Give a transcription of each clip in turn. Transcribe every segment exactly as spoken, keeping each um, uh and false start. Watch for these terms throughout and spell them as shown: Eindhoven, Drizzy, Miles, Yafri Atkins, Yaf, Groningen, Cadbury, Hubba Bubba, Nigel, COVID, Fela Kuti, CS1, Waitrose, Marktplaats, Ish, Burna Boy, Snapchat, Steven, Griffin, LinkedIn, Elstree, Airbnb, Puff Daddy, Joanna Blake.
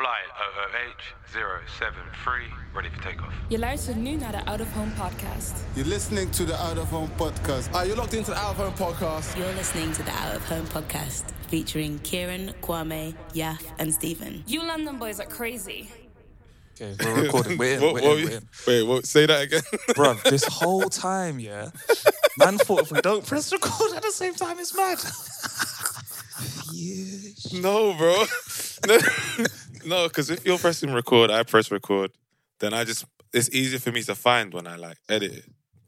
Flight zero zero H zero seven three, ready for takeoff. Je luistert nu naar de Out of Home Podcast. You're listening to the Out of Home Podcast. Are you locked into the Out of Home Podcast? You're listening to the Out of Home Podcast, featuring Kieran, Kwame, Yaf, and Stephen. You London boys are crazy. Okay, we're recording. We're in, what, we're, what, in, we're in. Wait, what, say that again. Bruv, this whole time, yeah, man thought if we don't press record at the same time, it's mad. Yes. No, bro. No, because if you're pressing record, I press record, then I just, it's easier for me to find when I like edit it.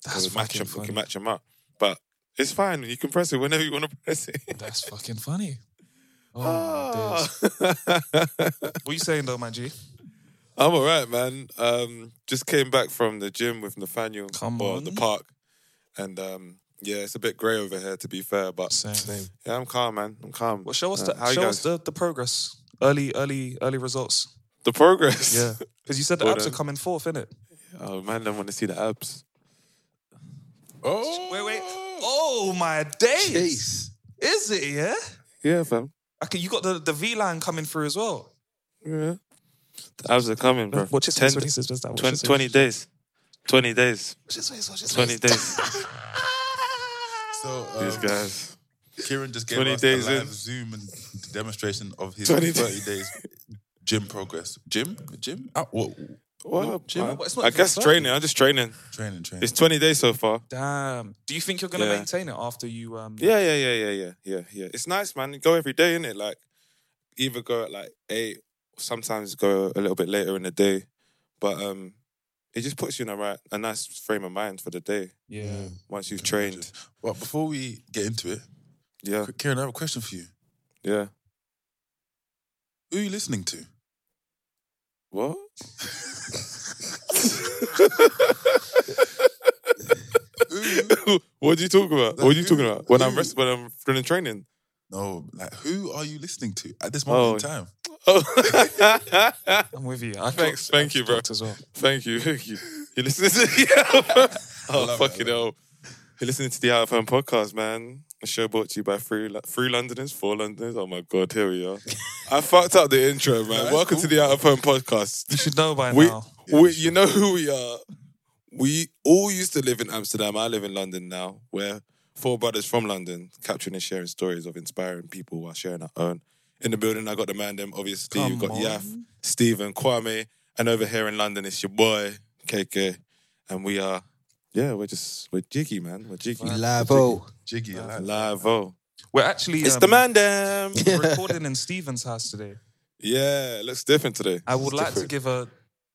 That's fucking match funny. Up, match them up. But it's fine. You can press it whenever you want to press it. That's fucking funny. Oh, oh. What are you saying though, my G? I'm all right, man. Um, just came back from the gym with Nathaniel. Come or on. The park. And um, yeah, it's a bit grey over here, to be fair. But same. Yeah, I'm calm, man. I'm calm. Well, show us, uh, the, show us the, the progress. Early, early, early results. The progress? Yeah. Because you said the well abs then. Are coming forth, innit? Oh, man, I want to see the abs. Oh! Wait, wait. Oh, my days. Jeez. Is it, yeah? Yeah, fam. Okay, you got the, the V-line coming through as well. Yeah. The abs are coming, bro. Watch his face when he says that. Watch twenty, his face. twenty days. twenty days. Watch his face, watch his face. twenty days. So, um, these guys. Kieran just gave us a live in. Zoom and demonstration of his thirty days gym progress. Gym? Gym? Oh, what? What? No, gym? I, it's not I guess fun. Training. I'm just training. Training, training. It's twenty days so far. Damn. Do you think you're going to yeah. maintain it after you... Um... Yeah, yeah, yeah, yeah, yeah, yeah, yeah. It's nice, man. You go every day, innit? Like, either go at like eight, sometimes go a little bit later in the day. But um, it just puts you in a, right, a nice frame of mind for the day. Yeah. Once you've trained. Imagine. Well, before we get into it, yeah, Kieran, I have a question for you. Yeah. Who are you listening to? What? What are you talking about? Like, what are you who, talking about? When who? I'm rest, when I'm doing training? No, like who are you listening to at this moment oh. in time? Oh, I'm with you. I Thanks, talk, thank I you, bro. As well. Thank you, thank you. You listening to the oh fucking hell! You're listening to the Out of Home Podcast, man. A show brought to you by three, three Londoners, four Londoners. Oh my God, here we are. I fucked up the intro, man. No, welcome cool. to the Out of Home Podcast. You should know by we, now. Yeah, we, you know who we are. We all used to live in Amsterdam. I live in London now. We're four brothers from London, capturing and sharing stories of inspiring people while sharing our own. In the building, I got the man them, obviously. Come You've got on. Yaf, Stephen, Kwame. And over here in London, it's your boy, K K. And we are... Yeah, we're just, we're jiggy, man. We're jiggy. Live-o. Jiggy. Live-o. We're actually... It's um, the man damn. We're recording in Stephen's house today. Yeah, it looks different today. I would it's like different. to give a,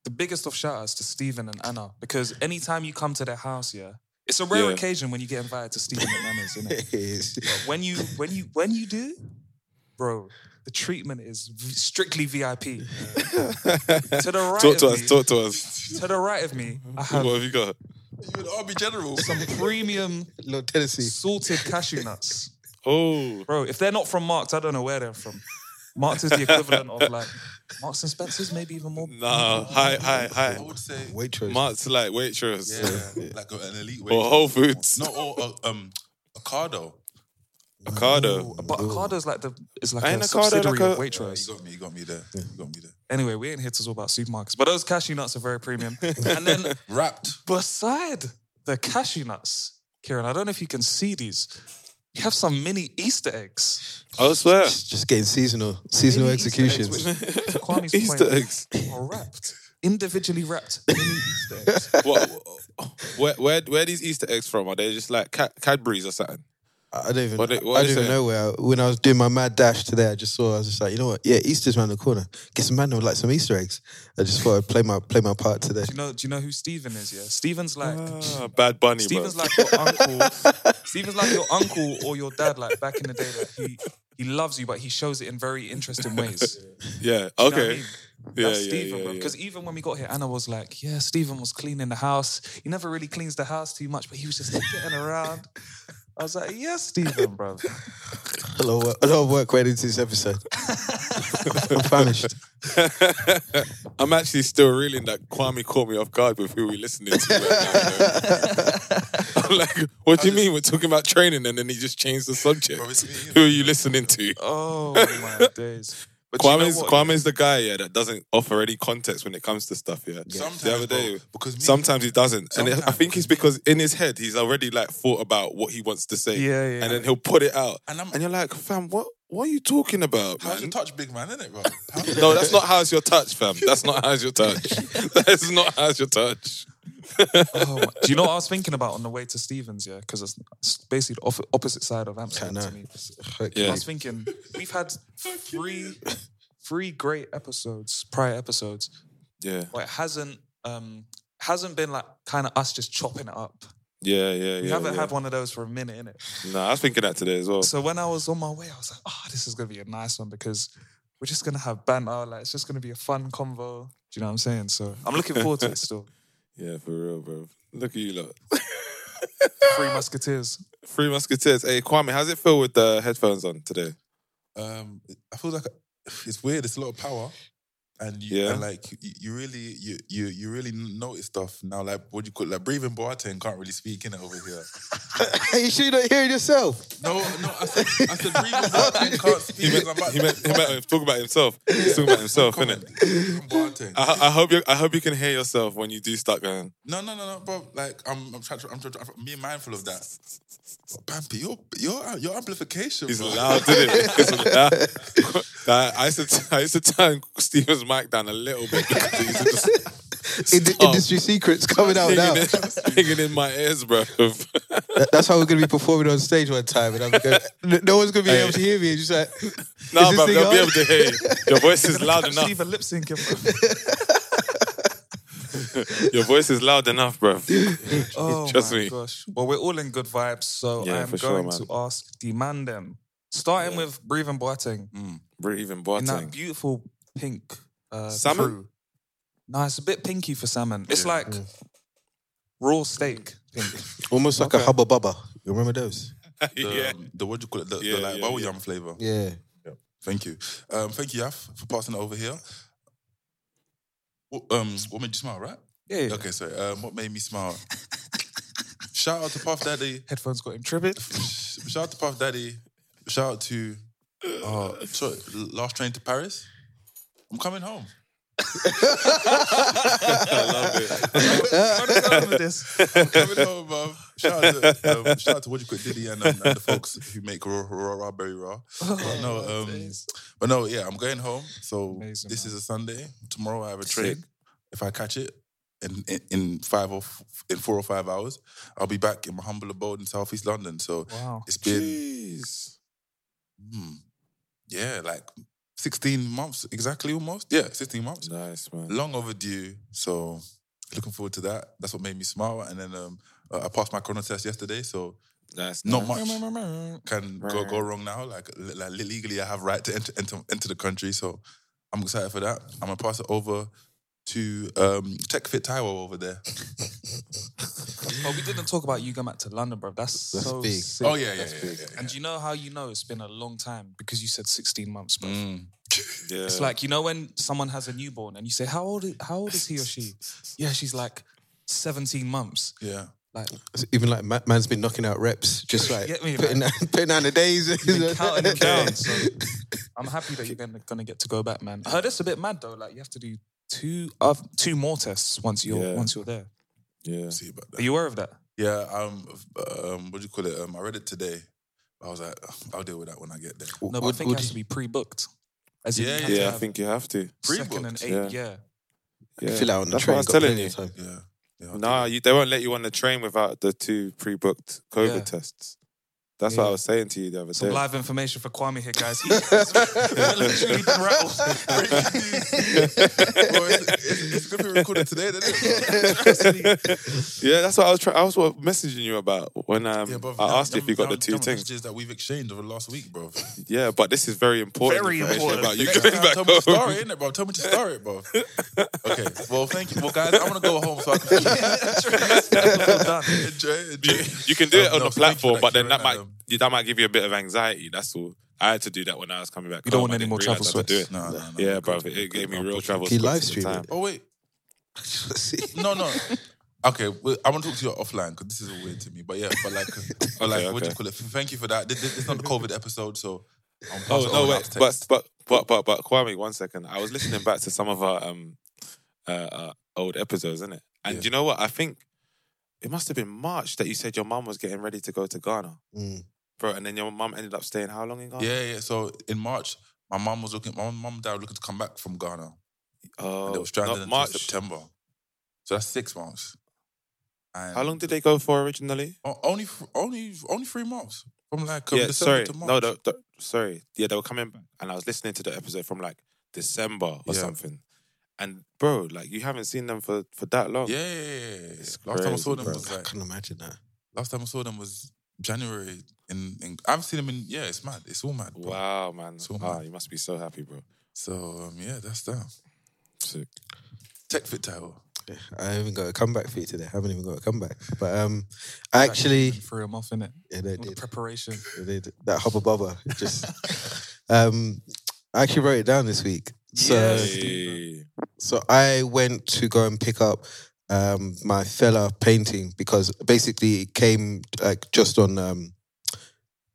the biggest of shout-outs to Stephen and Anna, because anytime you come to their house, yeah, it's a rare yeah. occasion when you get invited to Stephen and Anna's, isn't it? It is. But when you, when you, when you do, bro... The treatment is strictly V I P. To the right talk of to me, us, talk to us. To the right of me, I have... What have you got? You're an army general. Some premium... Little Tennessee. Salted cashew nuts. Oh. Bro, if they're not from Marks, I don't know where they're from. Marks is the equivalent of like... Marks and Spencer's, maybe even more... Nah, hi, hi, hi. I would say... Waitrose. Marks like Waitrose. Yeah, yeah. Like an elite Waitrose. Or Whole Foods. No, or uh, um, Ocado. Ocado. Ooh, but Ocado's like the it's like ain't a Ocado subsidiary like a... of Waitrose. Uh, you got me, you got me there. Yeah. You got me there. Anyway, we ain't here to talk about supermarkets, but those cashew nuts are very premium. And then wrapped. Beside the cashew nuts, Kieran, I don't know if you can see these. You have some mini Easter eggs. I swear. Just, just getting seasonal, seasonal mini executions. Easter eggs, which, Kwame's Easter point, eggs are wrapped, individually wrapped mini Easter eggs. What? Where, where, where are these Easter eggs from? Are they just like Cad- Cadbury's or something? I don't even, what they, what I don't even know where I, when I was doing my mad dash today, I just saw, I was just like, you know what? Yeah, Easter's around the corner. Get some man would like some Easter eggs. I just thought I'd play my play my part today. Do you know, do you know who Stephen is, yeah? Stephen's like... Uh, bad bunny, Stephen's bro. Like your uncle. Stephen's like your uncle or your dad, like back in the day, that he he loves you, but he shows it in very interesting ways. Yeah, okay. You know what I mean? Yeah, That's yeah, Stephen, yeah, bro. Because yeah. even when we got here, Anna was like, yeah, Stephen was cleaning the house. He never really cleans the house too much, but he was just getting around. I was like, yes, Stephen, bro. A lot of work went into this episode. I'm famished. I'm actually still reeling that Kwame caught me off guard with who we listening to right now. I'm like, what do you mean? We're talking about training and then he just changed the subject. Who are you listening to? Oh, my days. But Kwame's, you know Kwame's the guy, yeah, that doesn't offer any context when it comes to stuff, yeah. yeah. Sometimes, the other day, bro, me, sometimes he doesn't. Sometimes. And it, I think it's because in his head, he's already, like, thought about what he wants to say. Yeah, yeah. And then he'll put it out. And, I'm, and you're like, fam, what What are you talking about, man? How's your touch, big man, innit, bro? No, that's not how's your touch, fam. That's not how's your touch. That is not how's your touch. Oh, do you know what I was thinking about on the way to Stevens, yeah? Because it's basically the opposite side of Amsterdam to me. Yeah. I was thinking, we've had three three great episodes, prior episodes. Yeah. But it hasn't um, hasn't been like kind of us just chopping it up. Yeah, yeah, yeah. We haven't yeah. had one of those for a minute, innit? Nah, I was thinking that today as well. So when I was on my way, I was like, oh, this is going to be a nice one because we're just going to have banter. Like, it's just going to be a fun convo. Do you know what I'm saying? So I'm looking forward to it still. Yeah, for real, bro. Look at you lot. Three Musketeers. Three Musketeers. Hey, Kwame, how's it feel with the headphones on today? Um, I feel like it's weird. It's a lot of power. And you yeah. and like you really you you you really notice stuff now, like what do you call it? Like breathing Boateng can't really speak in it over here. Are you sure you're not hearing yourself? No, no, I said I said breathing Boateng can't speak. He meant, he meant, he meant talk about himself. He's talking about himself, yeah. talking about himself oh, innit? I, I hope you I hope you can hear yourself when you do start going. No, no, no, no, bro. Like I'm I'm trying to I'm trying to I'm being mindful of that. Bampi, your your your amplification. He's bro. loud, didn't it? It's loud. Like, I used to I used to turn Stephen's mic down a little bit. Just in, industry secrets coming out now. Hanging in my ears, bro. That, that's how we're going to be performing on stage one time. And I'm going, no one's going to be hey. able to hear me. Just like, no, bro, they'll on? be able to hear you. Your voice is loud enough. Even lip syncing. Your voice is loud enough, bro. Oh, Trust my me. gosh. Well, we're all in good vibes, so yeah, I am going sure, to ask, demand them. Starting yeah. with Breathing Boateng. Mm, breathing Boateng. In that beautiful... pink uh, salmon. Crew. No, it's a bit pinky for salmon. It's yeah, like yeah. raw steak. Pink. Almost like okay. a hubba bubba. You remember those? The, yeah. The what do you call it? The, yeah, the like yeah, bubble yeah. yum flavour. Yeah. yeah. Thank you. Um, thank you, Yaf, for passing it over here. What, um, what made you smile? Right? Yeah. yeah. Okay. Sorry. Um, what made me smile? Shout out to Puff Daddy. Headphones got him tripped. Shout out to Puff Daddy. Shout out to uh, sorry, Last Train to Paris. I'm coming home. I love it. I'm coming with this. I'm coming home, bro. Shout out to, um, shout out to what you call Diddy and, um, and the folks who make raw, raw, raw, berry raw. But no, um, but no, yeah, I'm going home. So Amazing, this man. is a Sunday. Tomorrow I have a train. If I catch it in in, in five or f- in four or five hours, I'll be back in my humble abode in Southeast London. So wow. it's been, Jeez. Hmm, yeah, like. sixteen months, exactly, almost. Yeah, sixteen months. Nice, man. Long overdue. So, looking forward to that. That's what made me smile. And then um, uh, I passed my corona test yesterday, so That's not nice. much can go, go wrong now. Like, like legally, I have right to enter, enter, enter the country, so I'm excited for that. I'm going to pass it over to um, Tech Fit Taiwo over there. Oh, we didn't talk about you going back to London, bro. That's, That's so big. Sick. Oh, yeah, yeah, yeah, yeah, yeah. And you know how you know it's been a long time? Because you said sixteen months, bro. Mm. Yeah. It's like, you know when someone has a newborn and you say, how old is, how old is he or she? Yeah, she's like seventeen months. Yeah. Like, even like man's been knocking out reps, just like get me, putting, down, putting down the days. Counting them down. So I'm happy that you're going to get to go back, man. I heard it's a bit mad, though. Like, you have to do two uh, two more tests once you're yeah. once you're there. Yeah. See about that. Are you aware of that? Yeah, um, um, what do you call it? Um, I read it today. I was like, I'll deal with that when I get there. No, but I think it has to be pre-booked. As yeah, yeah, yeah I think you have to. Pre-booked? Second and eighth, yeah. yeah. yeah. Fill out on the train. That's what I was telling you. Yeah. Yeah, nah, you, they won't let you on the train without the two pre-booked COVID yeah. tests. That's yeah. what I was saying to you the other Some day. Some live information for Kwame here, guys. He's literally been rattled. Bro, it's, it's, it's going to be recorded today, isn't it? Yeah, that's what I was trying. I was what, messaging you about when um, yeah, bro, I now, asked now, you if you got now, the two now, things. Messages that we've exchanged over the last week, bro. Yeah, but this is very important. Very important. About you going back tell home. Me to start it, innit, bro? Tell me to start it, bro. Okay. Well, thank you. Well, guys, I want to go home so I can... enjoy, enjoy. You can do um, it on no, the platform, but then that might... That might give you a bit of anxiety, that's all. I had to do that when I was coming back. You don't want any more travel sweats? No, no, no. Yeah, bro, it gave me real travel sweats. He live streamed. Oh, wait. No, no. Okay, well, I want to talk to you offline because this is all weird to me. But yeah, but like, but like okay, okay. What do you call it? Thank you for that. This, this is not a COVID episode, so... I'm oh, no, wait. But, but, but, but, but, Kwame, one second. I was listening back to some of our um, uh, uh, old episodes, innit? And yeah. you know what? I think it must have been March that you said your mum was getting ready to go to Ghana. Mm. Bro, and then your mum ended up staying how long in Ghana? Yeah, yeah. So in March, my mum was looking, my mum and dad were looking to come back from Ghana. Oh, uh, they were stranded until March. September. So that's six months. And how long did they go for originally? Only, only, only three months. From like um, yeah, December sorry. to March. No, the, the, sorry. Yeah, they were coming back, and I was listening to the episode from like December or yeah. something. And bro, like you haven't seen them for, for that long. Yeah, yeah, yeah. It's Last crazy, time I saw them bro. was like I can't imagine that. Last time I saw them was. January in, in I've seen him in yeah it's mad it's all mad bro. Wow man it's all wow, mad. You must be so happy bro. So um, yeah that's that. Sick. Tech fit title. Yeah, I haven't got a comeback for you today. I haven't even got a comeback. But um I that actually threw him off innit. Yeah they all did. The preparation yeah, they did. That hubba bubba just um I actually wrote it down this week. So Yay. So I went to go and pick up Um, my fella painting because basically it came like just on um,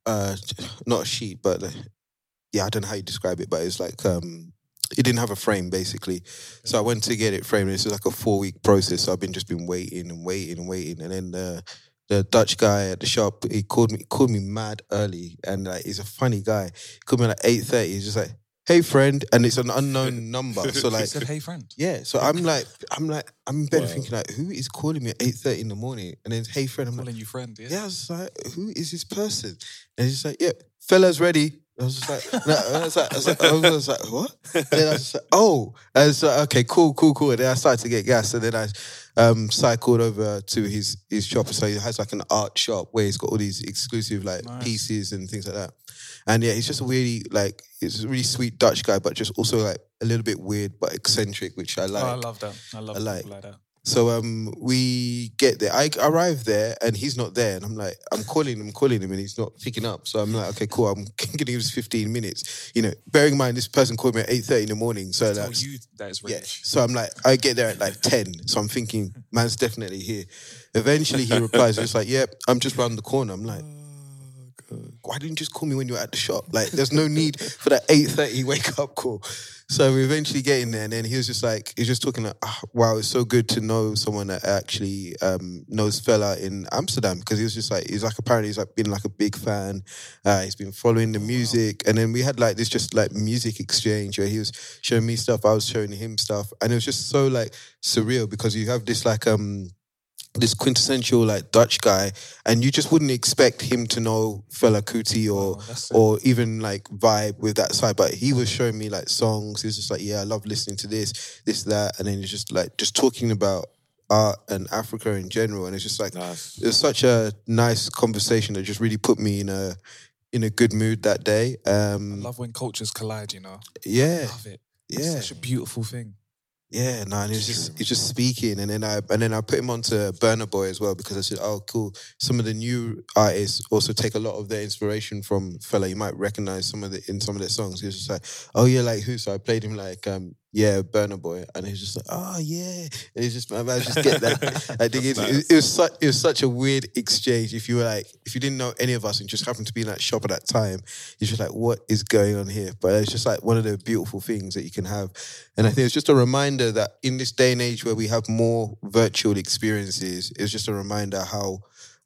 uh, not a sheet but uh, yeah I don't know how you describe it but it's like um, it didn't have a frame basically so I went to get it framed. This was like a four week process so I've been just been waiting and waiting and waiting and then the the Dutch guy at the shop he called me he called me mad early and like he's a funny guy he called me like eight thirty he's just like hey friend, and it's an unknown number. So like, he said, hey friend. Yeah. So I'm like, I'm like, I'm in bed wow. thinking like, who is calling me at eight thirty in the morning? And then hey friend, I'm calling like, you friend. Yeah. yeah. I was like, who is this person? And he's like, yeah, fella's ready. I was just like, no, I was like, I was like, I was like what? And then I was just like, oh, I was like, okay, cool, cool, cool. And then I started to get gas, and then I um, cycled over to his his shop. So he has like an art shop where he's got all these exclusive like nice. pieces and things like that. And yeah, he's just a really like he's a really sweet Dutch guy, but just also like a little bit weird but eccentric, which I like. Oh, I love that. I love I like. like that. So um, we get there. I arrive there and he's not there. And I'm like, I'm calling him, calling him and he's not picking up. So I'm like, okay, cool. I'm going to give this fifteen minutes. You know, bearing in mind, this person called me at eight thirty in the morning. So that's... Tell you that is rich. Yeah. So I'm like, I get there at like ten. So I'm thinking, man's definitely here. Eventually he replies, it's like, yep, yeah, I'm just round the corner. I'm like... Why didn't you just call me when you were at the shop? Like, there's no need for that eight thirty wake up call. So we eventually get in there, and then he was just like, he's just talking like, oh, wow, it's so good to know someone that actually um, knows Fela in Amsterdam, because he was just like, he's like apparently he's like been like a big fan. Uh, he's been following the music, and then we had like this just like music exchange where he was showing me stuff, I was showing him stuff, and it was just so like surreal because you have this like um. this quintessential like Dutch guy, and you just wouldn't expect him to know Fela Kuti or oh, or even like vibe with that side. But he was showing me like songs. He was just like, yeah, I love listening to this, this, that, and then he's just like just talking about art and Africa in general. And it's just like nice. It was such a nice conversation that just really put me in a in a good mood that day. Um, I love when cultures collide. You know, yeah, I love it. It's yeah, such a beautiful thing. Yeah, no, and he's just he's just speaking, and then I and then I put him onto Burna Boy as well because I said, oh, cool. Some of the new artists also take a lot of their inspiration from Fela. You might recognize some of the in some of their songs. He was just like, oh yeah, like who? So I played him like, um, yeah, Burna Boy, and he's just like, oh yeah, and he's just I just get that. I think it, nice. it, it was such it was such a weird exchange. If you were like, if you didn't know any of us and just happened to be in that shop at that time, you're just like, what is going on here? But it's just like one of the beautiful things that you can have, and I think it's just a reminder that in this day and age where we have more virtual experiences, it's just a reminder how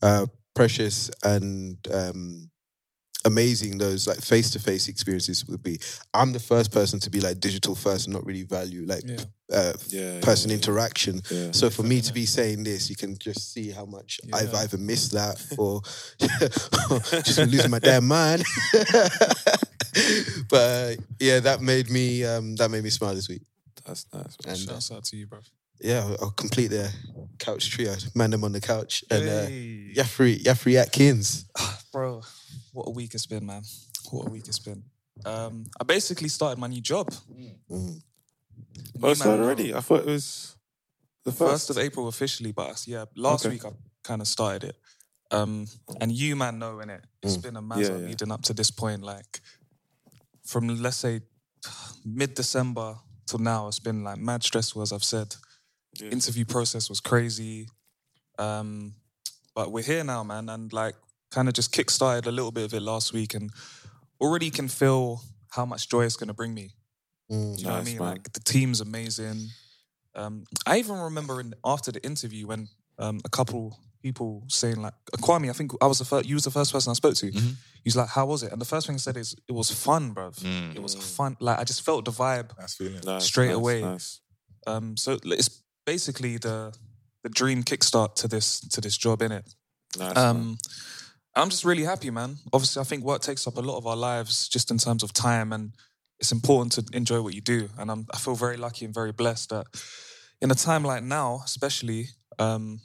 uh, precious and um, amazing those like face-to-face experiences would be. I'm the first person to be like digital first and not really value like yeah. Uh, yeah, person yeah, interaction. Yeah. So for me to be saying this, you can just see how much yeah. I've either missed that or just losing my damn mind. But uh, yeah, that made me um, that made me smile this week. That's nice. And shouts out to you, bro. Yeah, I'll, I'll complete their couch trio. Man them on the couch and hey. uh, Yafri Yafri Atkins. Bro, what a week it's been, man. What a week it's been. Um, I basically started my new job. Mm. Oh, it's not already? I thought it was the first. first of April officially, but yeah, last okay. week I kind of started it. Um, and you, man, know, innit? It's mm. been a matter yeah, yeah. leading up to this point. Like, from, let's say, mid-December till now, it's been, like, mad stressful, as I've said. Yeah. Interview process was crazy. Um, but we're here now, man, and, like, kind of just kick-started a little bit of it last week and already can feel how much joy it's going to bring me. Mm, Do you know nice, what I mean? Man. Like, the team's amazing. Um, I even remember in, after the interview when um, a couple people saying, like, Kwame, I think I was the first, you was the first person I spoke to. Mm-hmm. He was like, how was it? And the first thing I said is, it was fun, bruv. Mm. It was fun. Like, I just felt the vibe nice feeling. Nice, straight nice, away. Nice. Um, so it's basically the the dream kickstart to this to this job, innit? Nice, um, I'm just really happy, man. Obviously, I think work takes up a lot of our lives just in terms of time, and it's important to enjoy what you do. And I'm, I feel very lucky and very blessed that in a time like now, especially, um,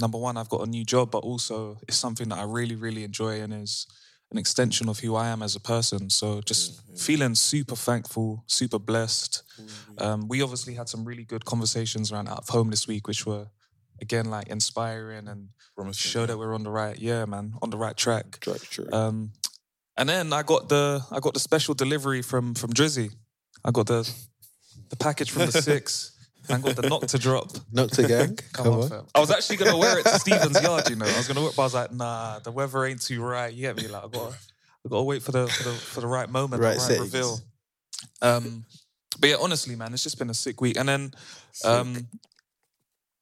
number one, I've got a new job, but also it's something that I really, really enjoy and is an extension of who I am as a person. So just yeah, yeah. feeling super thankful, super blessed. Mm-hmm. Um, we obviously had some really good conversations around Out of Home this week, which were, again, like inspiring and promising, show yeah. that we're on the right, yeah, man, on the right track. Track, track. Um, And then I got the I got the special delivery from, from Drizzy. I got the the package from the six. I got the Nocta drop. Nocta gang. Come, Come on, fam. I was actually gonna wear it to Stephen's yard, you know. I was gonna wear it, but I was like, nah, the weather ain't too right. You get me? Like I got I gotta wait for the for the for the right moment, right, the right reveal. Um, but yeah, honestly, man, it's just been a sick week. And then um,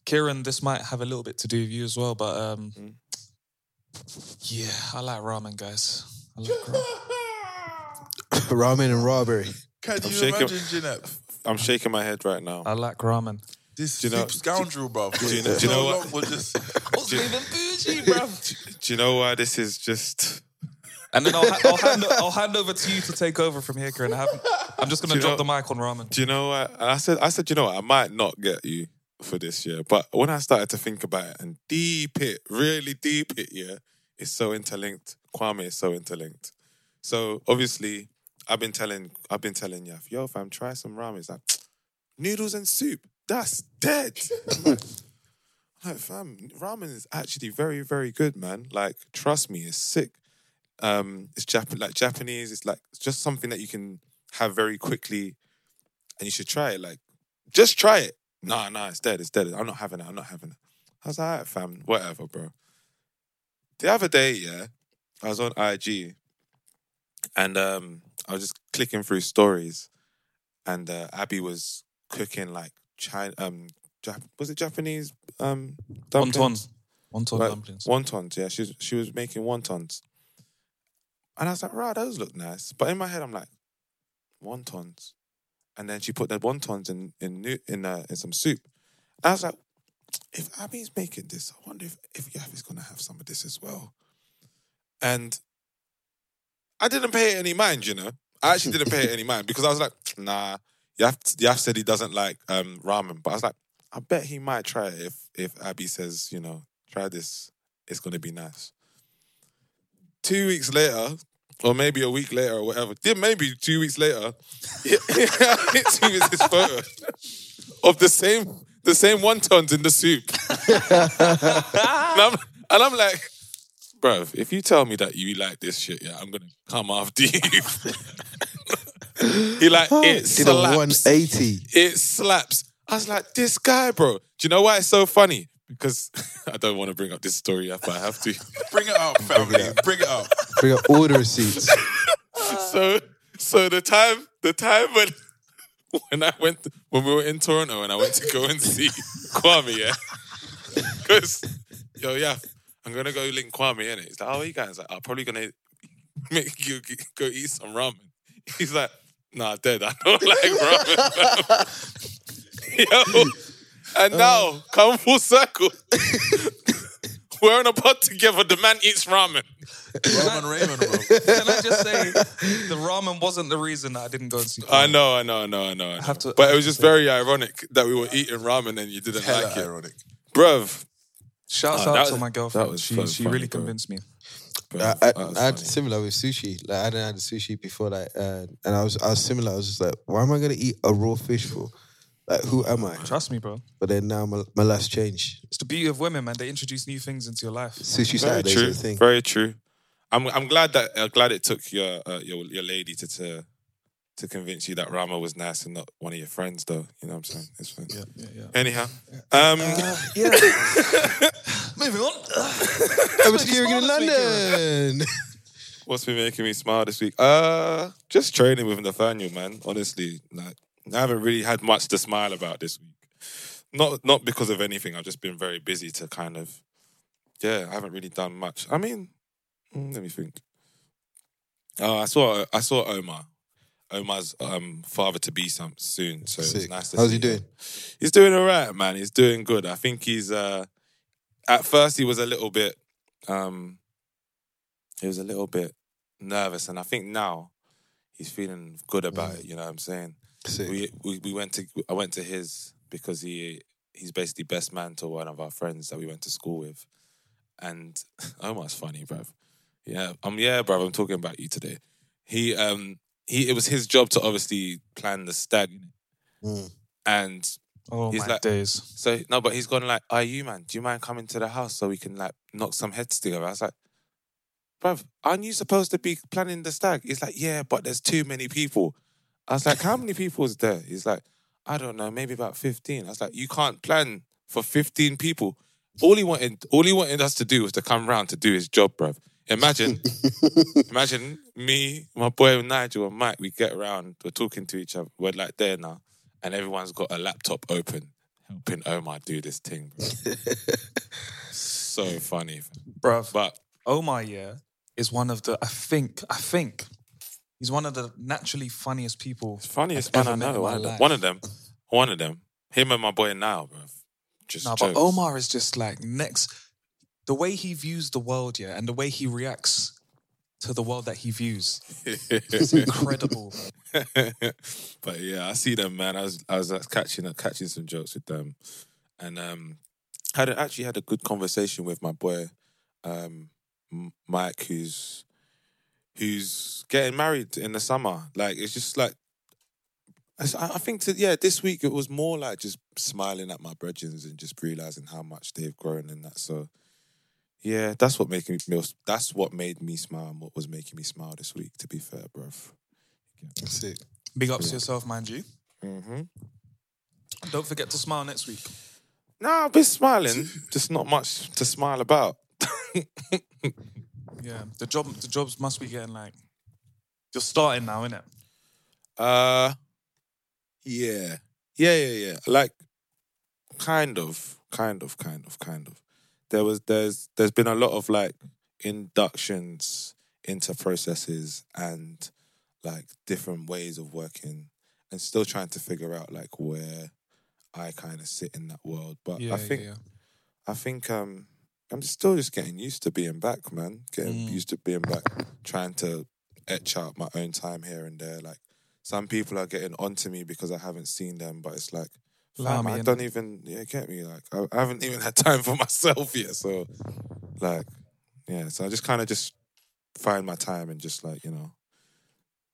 Kieran, this might have a little bit to do with you as well, but um, mm. yeah, I like ramen, guys. I like ramen and robbery. Can you I'm shaking, imagine, Jeanette? I'm shaking my head right now. I like ramen. This you know, scoundrel, bro. Do you know, do you know what? We'll just, what's do, even bougie, bro? Do, do you know why this is just... And then I'll, I'll, hand, I'll hand over to you to take over from here, Kieran. I haven't, I'm just going to drop know, the mic on ramen. Do you know what? And I said, I said, you know what? I might not get you for this, yeah. But when I started to think about it and deep it, really deep it, yeah, it's so interlinked. Kwame is so interlinked. So obviously, I've been telling, I've been telling Yaf, yo fam, try some ramen. It's like noodles and soup. That's dead. I'm like, I'm like, fam, ramen is actually very, very good, man. Like, trust me, it's sick. Um, it's Jap- like Japanese. It's like it's just something that you can have very quickly, and you should try it. Like, just try it. Nah, nah, it's dead. It's dead. I'm not having it. I'm not having it. I was like, all right, fam, whatever, bro. The other day, yeah. I was on I G and um, I was just clicking through stories and uh, Abby was cooking like China, um, Jap- was it Japanese um, dumplings? Wonton. Wonton like, dumplings. Wontons, yeah. She was, she was making wontons. And I was like, right, those look nice. But in my head, I'm like, wontons. And then she put the wontons in in in, uh, in some soup. And I was like, if Abby's making this, I wonder if, if Yaf is going to have some of this as well. And I didn't pay it any mind, you know. I actually didn't pay it any mind because I was like, nah, Yaf, Yaf said he doesn't like um, ramen. But I was like, I bet he might try it if, if Abby says, you know, try this. It's going to be nice. Two weeks later, or maybe a week later or whatever. Yeah, maybe two weeks later. Two is his photo of the same the same wontons in the soup. and, I'm, and I'm like... Bro, if you tell me that you like this shit, yeah, I'm gonna come after you. He like it slaps. Did a one eighty. It slaps. I was like, this guy, bro. Do you know why it's so funny? Because I don't want to bring up this story up, but I have to. Bring it up, family. Bring it up. Bring it up. Bring up all the receipts. so, so the time, the time when, when I went, to, when we were in Toronto, and I went to go and see Kwame, yeah, because yo, yeah. I'm going to go link Kwame, innit? He's like, oh, you guys? Like, I'm probably going to... make you go eat some ramen. He's like, nah, Dad, I don't like ramen. Yo, and now, um, come full circle. We're in a pot together, the man eats ramen. Ramen, Raymond, bro. Can I just say, the ramen wasn't the reason that I didn't go and see Kwame. I know, I know, I know, I know. I have to, but I it was just very ironic that we were eating ramen and you didn't like it. Ironic. Bruv. Shouts oh, out to my girlfriend. That was she so she fun, really bro. Convinced me. I, I, I had similar with sushi. Like I didn't have the sushi before, like, uh, and I was I was similar. I was just like, why am I gonna eat a raw fish for? Like, who am I? Trust me, bro. But then now my my life's changed. It's the beauty of women, man. They introduce new things into your life. Sushi Saturday is the thing. Very true. I'm I'm glad that uh, glad it took your uh, your your lady to, to to convince you that Rama was nice and not one of your friends, though. You know what I'm saying? It's fine. Yeah, yeah, yeah. Anyhow, yeah. Um, uh, yeah. Moving on. Over to Kieran in London. Week, what's been making me smile this week? Uh, just training with Nathaniel, man. Honestly, like. I haven't really had much to smile about this week. Not not because of anything. I've just been very busy to kind of... Yeah, I haven't really done much. I mean, let me think. Oh, I saw I saw Omar. Omar's um, father-to-be soon, so it's nice to see. How's he doing? He's doing all right, man. He's doing good. I think he's... Uh, at first, he was a little bit... Um, he was a little bit nervous, and I think now he's feeling good about right. it, you know what I'm saying? We, we we went to I went to his because he he's basically best man to one of our friends that we went to school with, and Omar's funny, bruv. Yeah, um, yeah, bruv. I'm talking about you today. He um he it was his job to obviously plan the stag, mm. and oh he's my like, days. So no, but he's gone like, are you man? Do you mind coming to the house so we can like knock some heads together? I was like, bruv, aren't you supposed to be planning the stag? He's like, yeah, but there's too many people. I was like, how many people is there? He's like, I don't know, maybe about fifteen. I was like, you can't plan for fifteen people. All he wanted, all he wanted us to do was to come round to do his job, bruv. Imagine, imagine me, my boy Nigel and Mike, we get around, we're talking to each other, we're like there now, and everyone's got a laptop open, helping Omar do this thing, bruv. So funny. Bruv, but Omar, yeah, is one of the, I think, I think... He's one of the naturally funniest people. Funniest man I know. One of them. One of them. Him and my boy Nile, bro. Just nah, but Omar is just like next. The way he views the world, yeah, and the way he reacts to the world that he views, it's incredible. But yeah, I see them, man. I was I was catching catching some jokes with them, and um, had actually had a good conversation with my boy, um, Mike, who's. who's getting married in the summer. Like, it's just like... I think, to, yeah, this week it was more like just smiling at my brethrens and just realising how much they've grown and that. So, yeah, that's what making me, that's what made me smile and what was making me smile this week, to be fair, bruv. That's it. Big ups yeah. to yourself, man, G. Mm-hmm. And don't forget to smile next week. Nah, I've been smiling. Just not much to smile about. Yeah, the job, the jobs must be getting like. You're starting now, innit? Uh, yeah, yeah, yeah, yeah. Like, kind of, kind of, kind of, kind of. There was, there's, there's been a lot of like inductions into processes and like different ways of working, and still trying to figure out like where I kind of sit in that world. But yeah, I think, yeah, yeah. I think, um. I'm still just getting used to being back, man. Getting mm. used to being back, trying to etch out my own time here and there. Like, some people are getting onto me because I haven't seen them, but it's like, fam, I don't even, yeah, get me. Like, I, I haven't even had time for myself yet. So, like, yeah. So I just kind of just find my time and just, like, you know,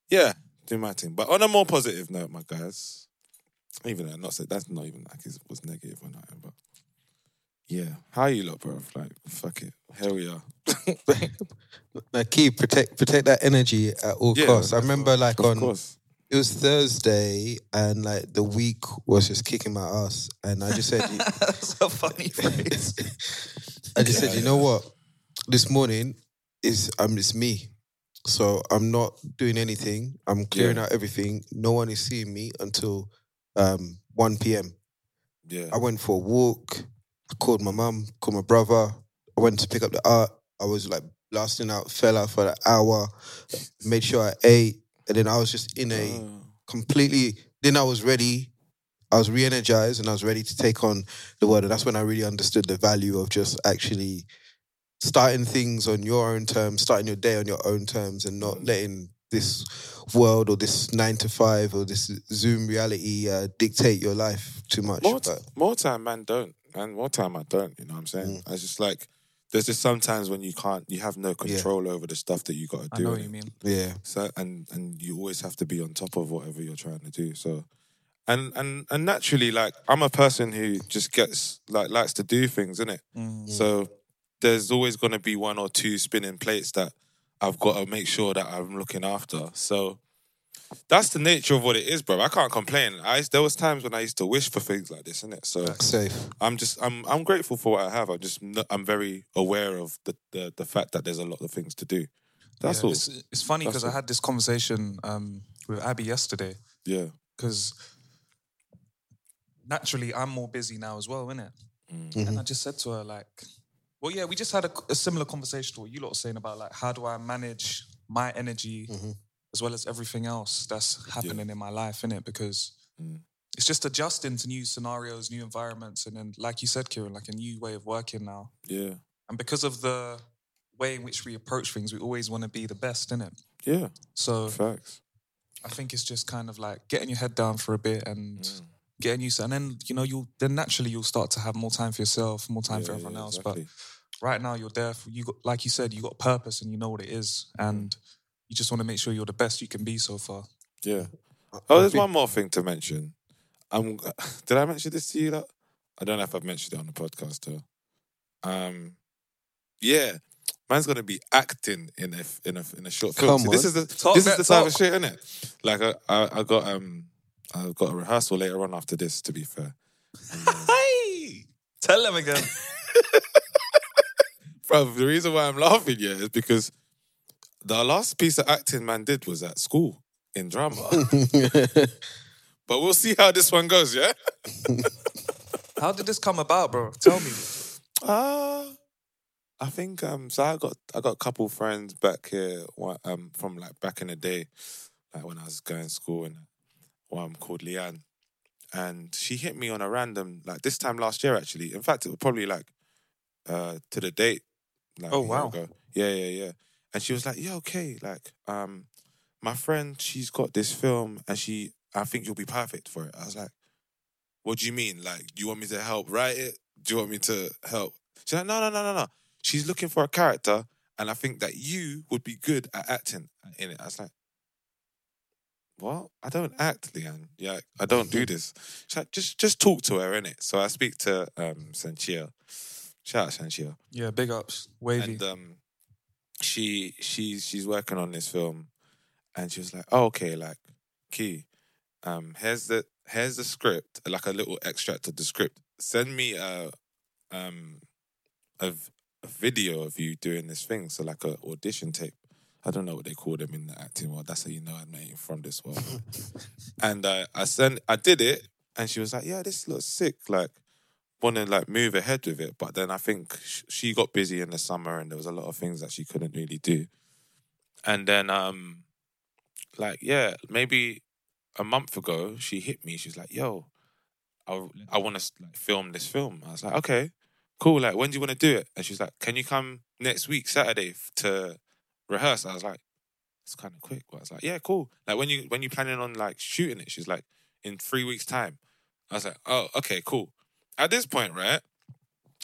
yeah, do my thing. But on a more positive note, my guys, even though I'm not, that's not even like it was negative or nothing, but. Yeah, how you lot, bro? Like, fuck it. Here we are. Like, keep protect protect that energy at all yeah, costs. I remember, like, on course. It was Thursday, and like the week was just kicking my ass, and I just said, "That's a funny phrase." I just yeah, said, "You yeah. know what? This morning is I'm um, it's me, so I'm not doing anything. I'm clearing yeah. out everything. No one is seeing me until um, one p m Yeah, I went for a walk." I called my mum, called my brother. I went to pick up the art. I was like lasting out, fell out for an hour, made sure I ate, and then I was just in a completely, then I was ready, I was re-energized, and I was ready to take on the world. And that's when I really understood the value of just actually starting things on your own terms, starting your day on your own terms, and not letting this world or this nine to five or this Zoom reality uh, dictate your life too much. More, t- more time, man, don't. And more time, I don't. You know what I'm saying? Mm. I just like, there's just sometimes when you can't, you have no control yeah. over the stuff that you got to do. I know what you mean. Yeah. So and and you always have to be on top of whatever you're trying to do. So, and and and naturally, like I'm a person who just gets like likes to do things, innit? Mm. So there's always going to be one or two spinning plates that I've got to make sure that I'm looking after. So that's the nature of what it is, bro. I can't complain. I there was times when I used to wish for things like this, innit? So safe. I'm just I'm I'm grateful for what I have. I just I'm very aware of the the, the fact that there's a lot of things to do. That's yeah, all. It's, it's funny because I had this conversation um, with Abby yesterday. Yeah. Because naturally I'm more busy now as well, innit? Mm-hmm. And I just said to her like, well, yeah, we just had a, a similar conversation to what you lot were saying about like how do I manage my energy. Mm-hmm. As well as everything else that's happening yeah. in my life, innit? Because mm. it's just adjusting to new scenarios, new environments, and then, like you said, Kieran, like a new way of working now. Yeah. And because of the way in which we approach things, we always want to be the best, innit? Yeah. So, facts. I think it's just kind of like getting your head down for a bit and mm. getting used to it. And then, you know, you'll then naturally you'll start to have more time for yourself, more time yeah, for everyone yeah, else. Exactly. But right now, you're there for you. Got, like you said, you got purpose and you know what it is, and. Mm. You just want to make sure you're the best you can be so far. Yeah. Oh, there's one more thing to mention. Um, did I mention this to you? Like, I don't know if I've mentioned it on the podcast though. Um, yeah, man's gonna be acting in a in a in a short film. See, this is the talk this is the type talk. of shit, isn't it? Like I, I I got um I've got a rehearsal later on after this. To be fair. Hey, tell them again, bro. The reason why I'm laughing yeah is because. The last piece of acting man did was at school in drama. But we'll see how this one goes, yeah? How did this come about, bro? Tell me. Uh, I think, um, so I got I got a couple friends back here um, from like back in the day, like when I was going to school, and one called Leanne. And she hit me on a random, like this time last year actually. In fact, it was probably like uh, to the date. Like, oh, wow. Ago. Yeah, yeah, yeah. And she was like, yeah, okay, like, um, my friend, she's got this film and she, I think you'll be perfect for it. I was like, what do you mean? Like, do you want me to help write it? Do you want me to help? She's like, no, no, no, no, no. She's looking for a character and I think that you would be good at acting in it. I was like, well, I don't act, Leanne. Yeah, I don't do this. She's like, just, just talk to her, innit? So I speak to um, Sancho. Shout out Sancho. Yeah, big ups. Wavy. And, um, She she's she's working on this film, and she was like, oh, "Okay, like, Key, um, here's the here's the script, like a little extract of the script. Send me a um a, a video of you doing this thing, so like a audition tape. I don't know what they call them in the acting world. That's how you know I'm from this world. and I I sent I did it, and she was like, "Yeah, this looks sick. Like, want to like move ahead with it." But then I think sh- she got busy in the summer and there was a lot of things that she couldn't really do. And then um like yeah maybe a month ago she hit me. She's like, yo, I, I want to like film this film. I was like, okay, cool, like when do you want to do it? And she's like, can you come next week Saturday f- to rehearse? I was like, it's kind of quick, but I was like, yeah, cool, like when you when you planning on like shooting it? She's like, in three weeks time. I was like, oh, okay, cool. At this point, right,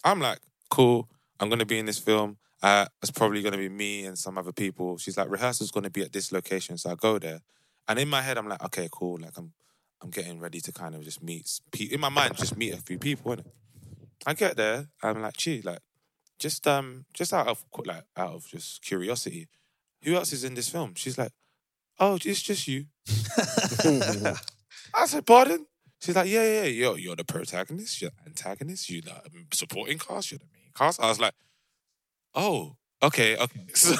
I'm like, cool, I'm going to be in this film. Uh, it's probably going to be me and some other people. She's like, rehearsal's going to be at this location. So I go there. And in my head, I'm like, okay, cool. Like, I'm I'm getting ready to kind of just meet, in my mind, just meet a few people, innit? I get there. I'm like, gee, like, just um, just out of, like, out of just curiosity, who else is in this film? She's like, oh, it's just you. I said, pardon? She's like, yeah, yeah, yeah, yo, you're the protagonist, you're the antagonist, you're the supporting cast, you're the main cast. I was like, oh, okay, okay. So,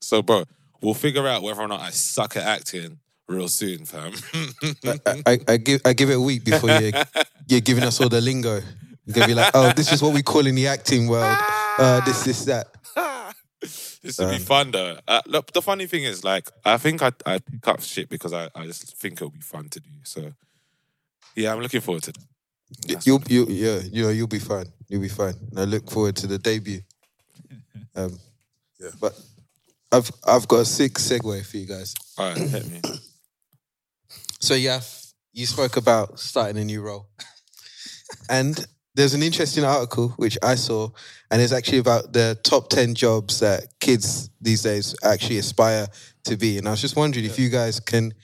so bro, we'll figure out whether or not I suck at acting real soon, fam. I, I, I give I give it a week before you're, you're giving us all the lingo. You're going to be like, oh, this is what we call in the acting world. Uh, this, this, that. This would um, be fun though. Uh, look, the funny thing is, like, I think I I pick up shit because I, I just think it'll be fun to do. So yeah, I'm looking forward to that. That's you'll you yeah you know, you'll be fine. You'll be fine. And I look forward to the debut. Um, yeah, but I've I've got a sick segue for you guys. All right, hit me. So yeah, you spoke about starting a new role, and there's an interesting article which I saw, and it's actually about the top ten jobs that kids these days actually aspire to be. And I was just wondering yeah. if you guys can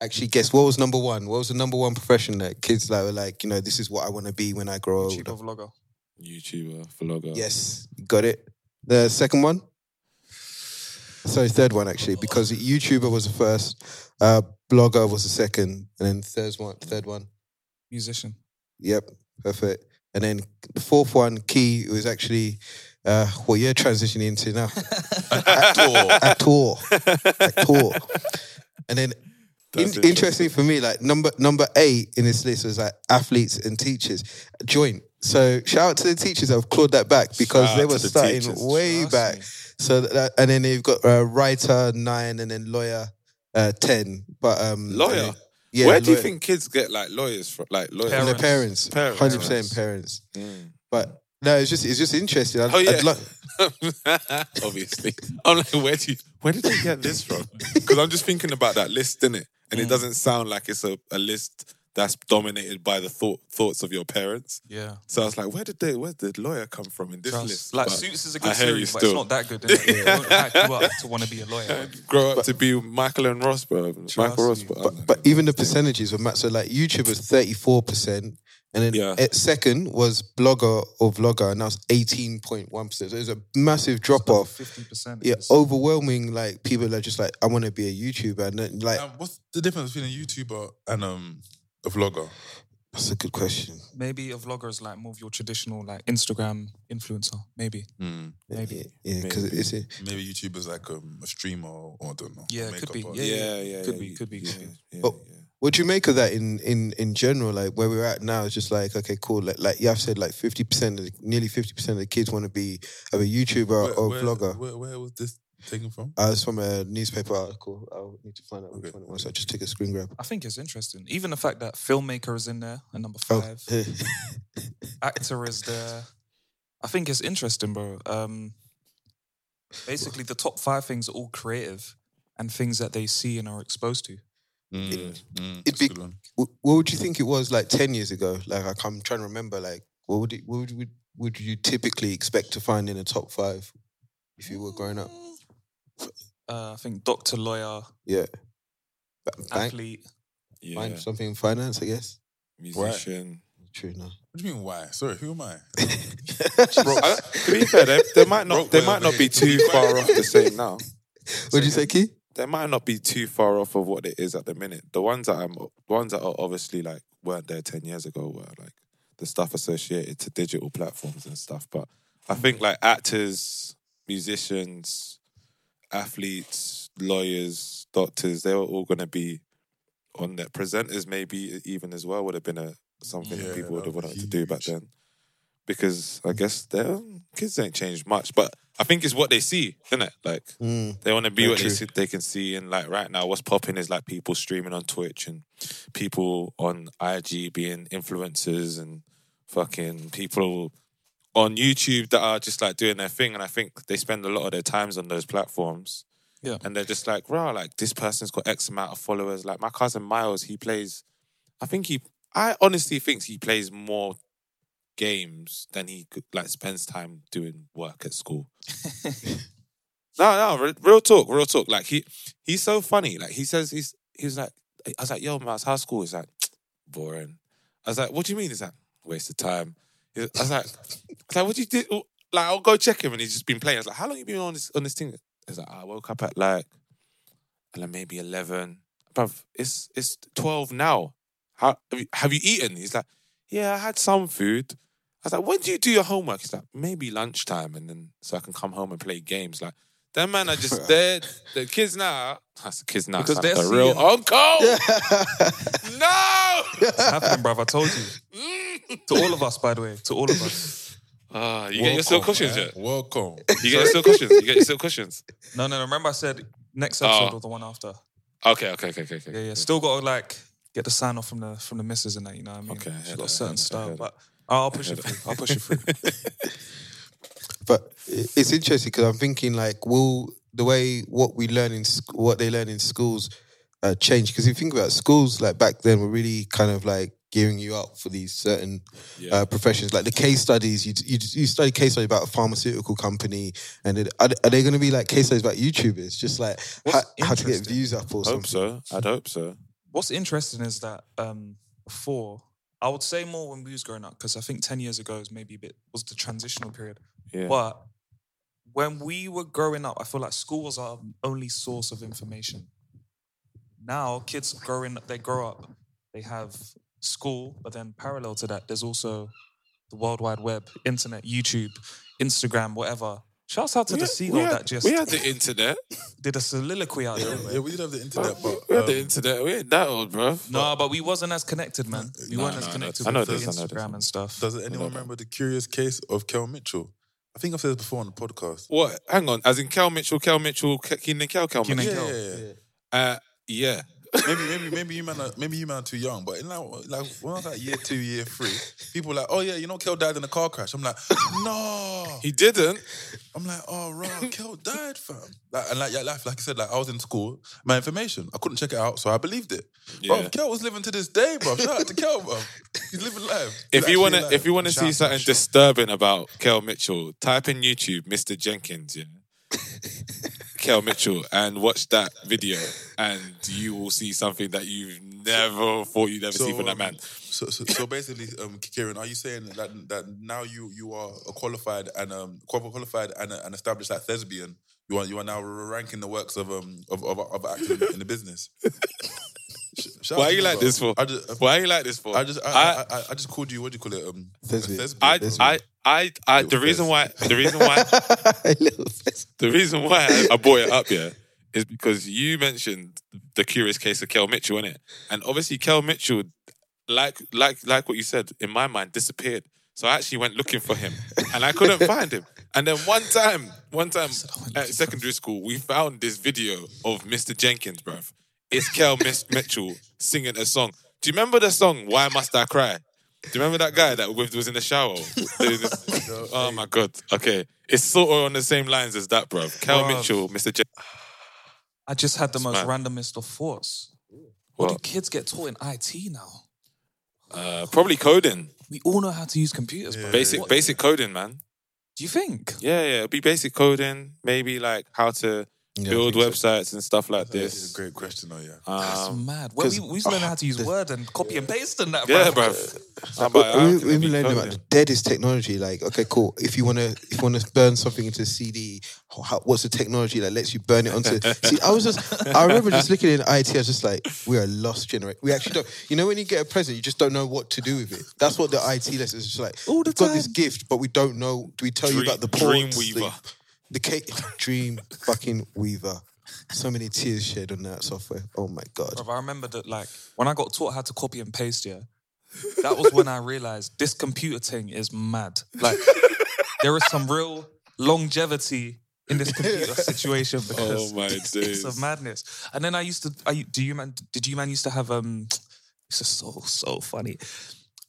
actually guess what was number one. What was the number one profession that kids like were like, you know, this is what I want to be when I grow older? YouTuber, vlogger. YouTuber, vlogger. Yes, got it. The second one? Sorry, third one actually, because YouTuber was the first, uh, blogger was the second, and then third one, third one, musician. Yep, perfect. And then the fourth one, key, it was actually uh, what you're transitioning into now. Actor, actor, actor. And then, in, interesting for me, like number number eight in this list was like athletes and teachers joint. So shout out to the teachers that have clawed that back because shout they were the starting teachers. way Trust back. Me. So that, and then they've got uh, writer nine and then lawyer uh, ten. But um, lawyer, then, yeah. Where do lawyer. you think kids get like lawyers from? Like lawyers, parents. their parents, hundred parents. percent parents. Mm. But no, it's just it's just interesting. I'd, oh yeah, I'd lo- obviously. I'm like, where do you, where did they get this from? Because I'm just thinking about that list, innit? And mm. it doesn't sound like it's a, a list that's dominated by the thought, thoughts of your parents. Yeah. So I was like, where did they, where did lawyer come from in this Trust. list? Like, but Suits is a good series, but still. It's not that good. It? It won't hype you up to want to be a lawyer. Grow up but, to be Michael and Ross, bro. Michael Ross, bro. But, but even the percentages were matched. So like YouTube was thirty-four percent, and then yeah. at second was blogger or vlogger, and that was eighteen point one percent. So it was a massive drop off. fifty percent. Yeah, overwhelming. Like people are just like, I want to be a YouTuber, and then, like, um, what's the difference between a YouTuber and um. a vlogger? That's a good question. Maybe a vlogger is like more of your traditional like Instagram influencer. Maybe. Mm. Maybe. Yeah, because yeah, it's it. Maybe YouTuber's like um, a streamer or, or I don't know. Yeah, could be. Yeah, yeah, yeah, yeah. Could yeah, be. Yeah, could be. Yeah, yeah, yeah. But what do you make of that in, in, in general? Like where we're at now is just like, okay, cool. Like like Yaf said, like fifty percent, nearly fifty percent of the kids want to be a YouTuber where, or where, vlogger. Where, where was this taken from? Uh, it's from a newspaper article. I'll need to find out which okay. one it was. So I just take a screen grab. I think it's interesting. Even the fact that filmmaker is in there at number five. Oh. Actor is there. I think it's interesting, bro. Um, basically, the top five things are all creative and things that they see and are exposed to. Mm, it, mm, it'd be, what would you think it was like ten years ago? Like, like I'm trying to remember, like, what would, it, what would, would, would you typically expect to find in a top five if you were growing up? Uh, I think doctor, lawyer, yeah, Bank. athlete, yeah. Find something in finance, I guess. Musician, right. True. No. What do you mean? Why? Sorry, who am I? Bro, I to be fair, they, they might not. They might not be too far off the same now. What did you say, Key? They might not be too far off of what it is at the minute. The ones that I'm, the ones that are obviously like weren't there ten years ago were like the stuff associated to digital platforms and stuff. But I think like actors, musicians, athletes, lawyers, doctors, they were all going to be on that. Presenters maybe even as well would have been a something yeah, that people would have wanted huge. to do back then. Because I guess their kids ain't changed much. But I think it's what they see, isn't it? Like, mm, they want to be yeah, what true. they they can see. And like right now, what's popping is like people streaming on Twitch and people on I G being influencers and fucking people on YouTube that are just like doing their thing, and I think they spend a lot of their times on those platforms. Yeah. And they're just like, wow, like this person's got X amount of followers. Like my cousin Miles, he plays, I think he, I honestly think he plays more games than he could, like spends time doing work at school. no, no, real talk, real talk. Like he, he's so funny. Like he says, he's, he's like, I was like, yo, Miles, how's school? He's like, boring. I was like, what do you mean? He's like, waste of time. I was like, I was like, what do you do? Like, I'll go check him, and he's just been playing. I was like, how long you been on this on this thing? He's like, I woke up at like, like maybe eleven. Bruv, it's it's twelve now. How have you, have you eaten? He's like, yeah, I had some food. I was like, when do you do your homework? He's like, maybe lunchtime, and then so I can come home and play games. Like, that man are just there. The kids now, that's the kids now. Because they're the real uncle. Yeah. No, it's happening, bruv. I told you. To all of us, by the way, to all of us. Ah, you welcome, get your still questions yet? Welcome. You get your still questions? You get your still questions? No, no, no. Remember I said next episode oh. or the one after. Okay, okay, okay, okay. Yeah, yeah. Still got to like get the sign off from the from the missus and that, you know what I mean? Okay. She's got a certain style, but I'll push it through. I'll push it through. But it's interesting because I'm thinking like, will the way what we learn in what they learn in schools uh, change? Because if you think about it, schools like back then were really kind of like gearing you up for these certain yeah. uh, professions, like the case studies. You you, you study case studies about a pharmaceutical company, and it, are, are they going to be like case studies about YouTubers, just like ha, how to get views up or hope something? So. I'd hope so. What's interesting is that um, before, I would say more when we was growing up, because I think ten years ago is maybe a bit was the transitional period. Yeah. But when we were growing up, I feel like school was our only source of information. Now kids growing up, they grow up, they have school, but then parallel to that, there's also the World Wide Web, internet, YouTube, Instagram, whatever. Shouts out to we the had, seagull had, that just... We had the internet. Did a soliloquy out there. Yeah, yeah, we did have the internet, but... Um, we had the internet. We ain't that old, bro. No, but we wasn't as connected, man. We nah, weren't nah, as connected nah, with this, Instagram and stuff. Does anyone remember the curious case of Kel Mitchell? I think I've said this before on the podcast. What? Hang on. As in Kel Mitchell, Kel Mitchell, Keenan Kel, Kel Mitchell. Yeah, yeah, yeah. Uh, yeah. maybe, maybe, maybe you man, are, maybe you man are too young. But in like, like when I was like year two, year three, people were like, "Oh yeah, you know Kel died in a car crash." I'm like, "No, he didn't." I'm like, "Oh, right, Kel died, fam." Like, and like, yeah, like, like I said, like I was in school, my information, I couldn't check it out, so I believed it. Yeah. Bro, Kel was living to this day, bro. Shout out to Kel, bro. He's living life. If you, wanna, life. if you want to, if you want to see something disturbing about Kel Mitchell, type in YouTube, Mister Jenkins, yeah. Kel Mitchell and watch that video, and you will see something that you've never thought you'd ever so, see from that man. So, so, so basically, um, Kieran, are you saying that that now you you are a qualified and um qualified and an established like thespian? You are you are now ranking the works of um of of, of acting in the business. Why are you like this for? Why are you like this for? I just I I, I, I just called you. What do you call it? Um, thespian. I I I, I the reason why the reason why the reason why I, I brought it up yeah is because you mentioned the curious case of Kel Mitchell, innit? And obviously Kel Mitchell, like like like what you said, in my mind disappeared. So I actually went looking for him, and I couldn't find him. And then one time, one time at secondary school, we found this video of Mister Jenkins, bruv. It's Kel Mitchell singing a song. Do you remember the song, Why Must I Cry? Do you remember that guy that was in the shower? Oh, my God. Okay. It's sort of on the same lines as that, bro. Kel bruv. Mitchell, Mister J. I just had the most Man. randomest of thoughts. What, what do kids get taught in I T now? Uh, probably coding. We all know how to use computers, yeah. bro. Basic, what? basic coding, man. Do you think? Yeah, yeah. It'll be basic coding. Maybe like how to... Yeah, build websites so. and stuff like this. This is a great question, though, yeah. Um, That's mad. Well, we, we've learned uh, how to use the, Word and copy yeah. and paste and that, bro. Yeah, bro. Like, we've we, we learned about the deadest technology. Like, okay, cool. If you want to if you want to burn something into a C D, how, what's the technology that lets you burn it onto... See, I was just... I remember just looking in I T, I was just like, we're a lost generation. We actually don't... You know when you get a present, you just don't know what to do with it. That's what the I T lesson is. It's just like, we've got this gift, but we don't know... Do we tell dream, you about the ports? Dreamweaver. The cake dream fucking weaver. So many tears shed on that software. Oh my God. Bruv, I remember that like when I got taught how to copy and paste, yeah, that was when I realised this computer thing is mad. Like there is some real longevity in this computer situation because oh my days. It's of madness. And then I used to I, do you man did you man used to have um it's just so so funny.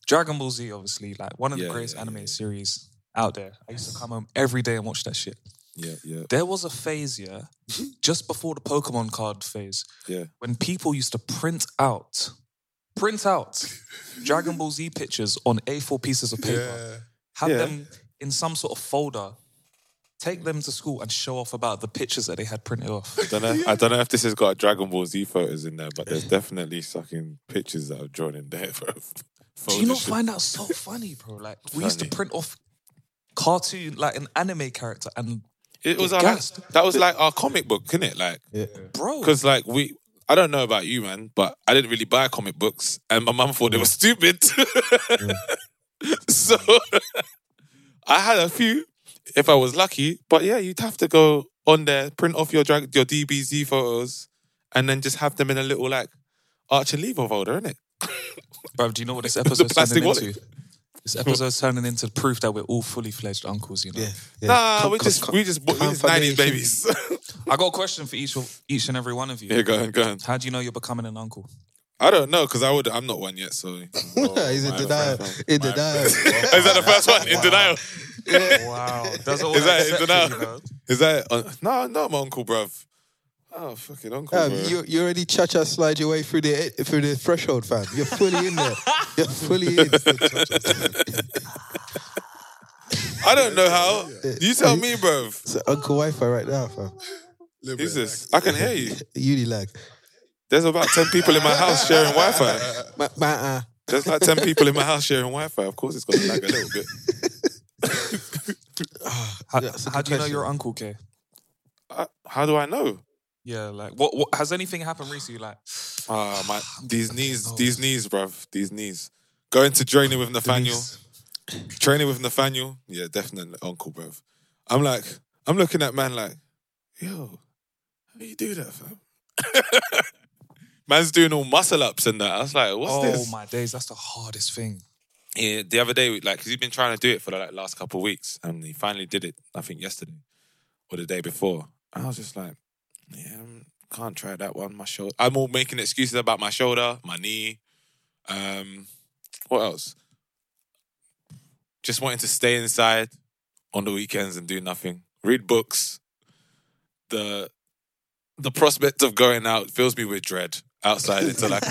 Dragon Ball Z, obviously, like one of yeah, the greatest yeah, anime yeah. series out there. I used to come home every day and watch that shit. Yeah, yeah. There was a phase, yeah, just before the Pokemon card phase, yeah, when people used to print out, print out Dragon Ball Z pictures on A four pieces of paper, yeah. have yeah. them in some sort of folder, take them to school and show off about the pictures that they had printed off. I don't know, yeah. I don't know if this has got a Dragon Ball Z photos in there, but there's definitely fucking pictures that I've drawn in there. Bro. Do you not shit. find that so funny, bro? Like, we funny. used to print off cartoon, like an anime character and... It was our like, that was like our comic book, isn't it? Like, yeah. bro, because like we, I don't know about you, man, but I didn't really buy comic books, and my mum thought they were stupid. yeah. So I had a few, if I was lucky. But yeah, you'd have to go on there, print off your drag, your D B Z photos, and then just have them in a little like Arch and Lever folder, innit? Bro, do you know what this episode's turning into? This episode's turning into proof that we're all fully fledged uncles, you know. Yeah, yeah. Nah, com- we just com- we just we just nineties babies. I got a question for each of, each and every one of you. Yeah, go ahead, go ahead. How do you know you're becoming an uncle? I don't know, because I would. I'm not one yet, so. Oh, he's in denial. In denial. Is that the first one? Wow. In denial. Yeah. Wow. That's all. Is that in denial? You know? Is that uh, no? Not my uncle, bruv. Oh, fucking uncle. Um, you, you already cha-cha slide your way through the through the threshold, fam. You're fully in there. You're fully in. I don't know how. You tell me, bruv. It's an uncle Wi-Fi right now, fam. Jesus, I can hear you. Unilag. There's about ten people in my house sharing Wi-Fi. There's like ten people in my house sharing Wi-Fi. Of course, it's going to lag a little bit. how yeah, how do you know your uncle, K? Uh, how do I know? Yeah, like what, what has anything happened recently? Like, ah, uh, my these knees, these knees, bruv, these knees. Going to training with Nathaniel. Training with Nathaniel, yeah, definitely uncle, bruv. I'm like, I'm looking at man like, yo, how do you do that, fam? Man's doing all muscle ups and that. I was like, what's oh, this? Oh my days, that's the hardest thing. Yeah, the other day, like, because he's been trying to do it for the like, last couple of weeks and he finally did it, I think yesterday or the day before. And I was just like, yeah, can't try that one. My shoulder. I'm all making excuses about my shoulder, my knee. Um, what else? Just wanting to stay inside on the weekends and do nothing. Read books. The... The prospect of going out fills me with dread outside into like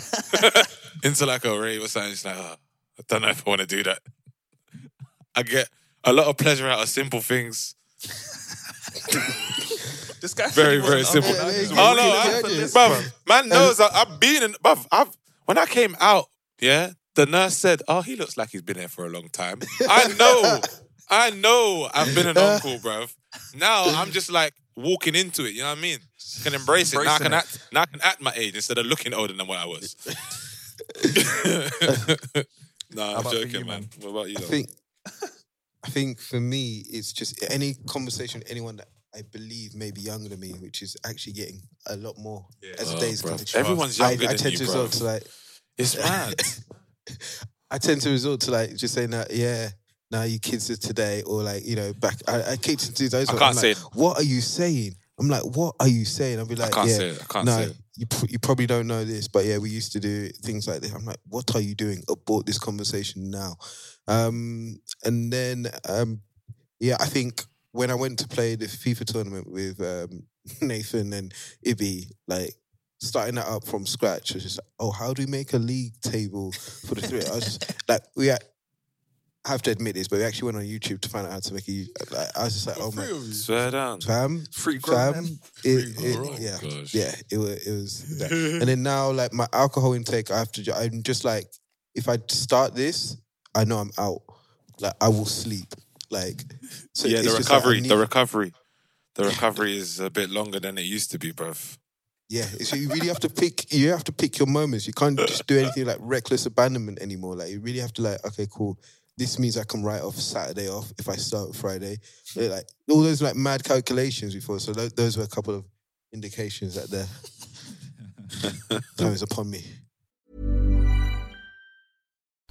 into like a rave or something. It's like, oh, I don't know if I want to do that. I get a lot of pleasure out of simple things. This guy very very simple. Yeah, yeah, yeah. Oh no, I, bruv, man knows I, I've been in. Bruv, I've when I came out, yeah, the nurse said, "Oh, he looks like he's been here for a long time." I know, I know, I've been an uncle, bruv. Now I'm just like walking into it. You know what I mean? I can embrace it. Now I can, act, now I can act my age instead of looking older than what I was. Nah, I'm joking, you, man. What about you, I though? Think, I think for me, it's just any conversation with anyone that I believe may be younger than me, which is actually getting a lot more yeah. as the oh, days go. Everyone's younger I, than I tend you, to resort to like... It's mad. I tend to resort to like just saying that, yeah... Now you kids are today, or like you know, back. I, I keep to do those. I can't I'm say like, it. What are you saying? I'm like, what are you saying? I'll be like, I can't yeah, say it. I can't no, say it. You pr- you probably don't know this, but yeah, we used to do things like this. I'm like, what are you doing? Abort this conversation now. Um, and then um, yeah, I think when I went to play the FIFA tournament with um, Nathan and Ibby, like. Starting that up from scratch was just like, oh, how do we make a league table for the three? I was just, like, we had. I have to admit this, but we actually went on YouTube to find out how to make a... Like, I was just like, oh, my... Swear down. Fam. Free grown. Fam. It, it, it, yeah. Gosh. Yeah. It was... It was that. And then now, like, my alcohol intake, I have to... I'm just like, if I start this, I know I'm out. Like, I will sleep. Like... So yeah, the recovery, like need... the recovery. The recovery is a bit longer than it used to be, bruv. Yeah, so you really have to pick. You have to pick your moments. You can't just do anything like reckless abandonment anymore. Like, you really have to like, okay, cool... This means I can write off Saturday off if I start Friday. They're like all those like mad calculations before. So th- those were a couple of indications that the time is upon me.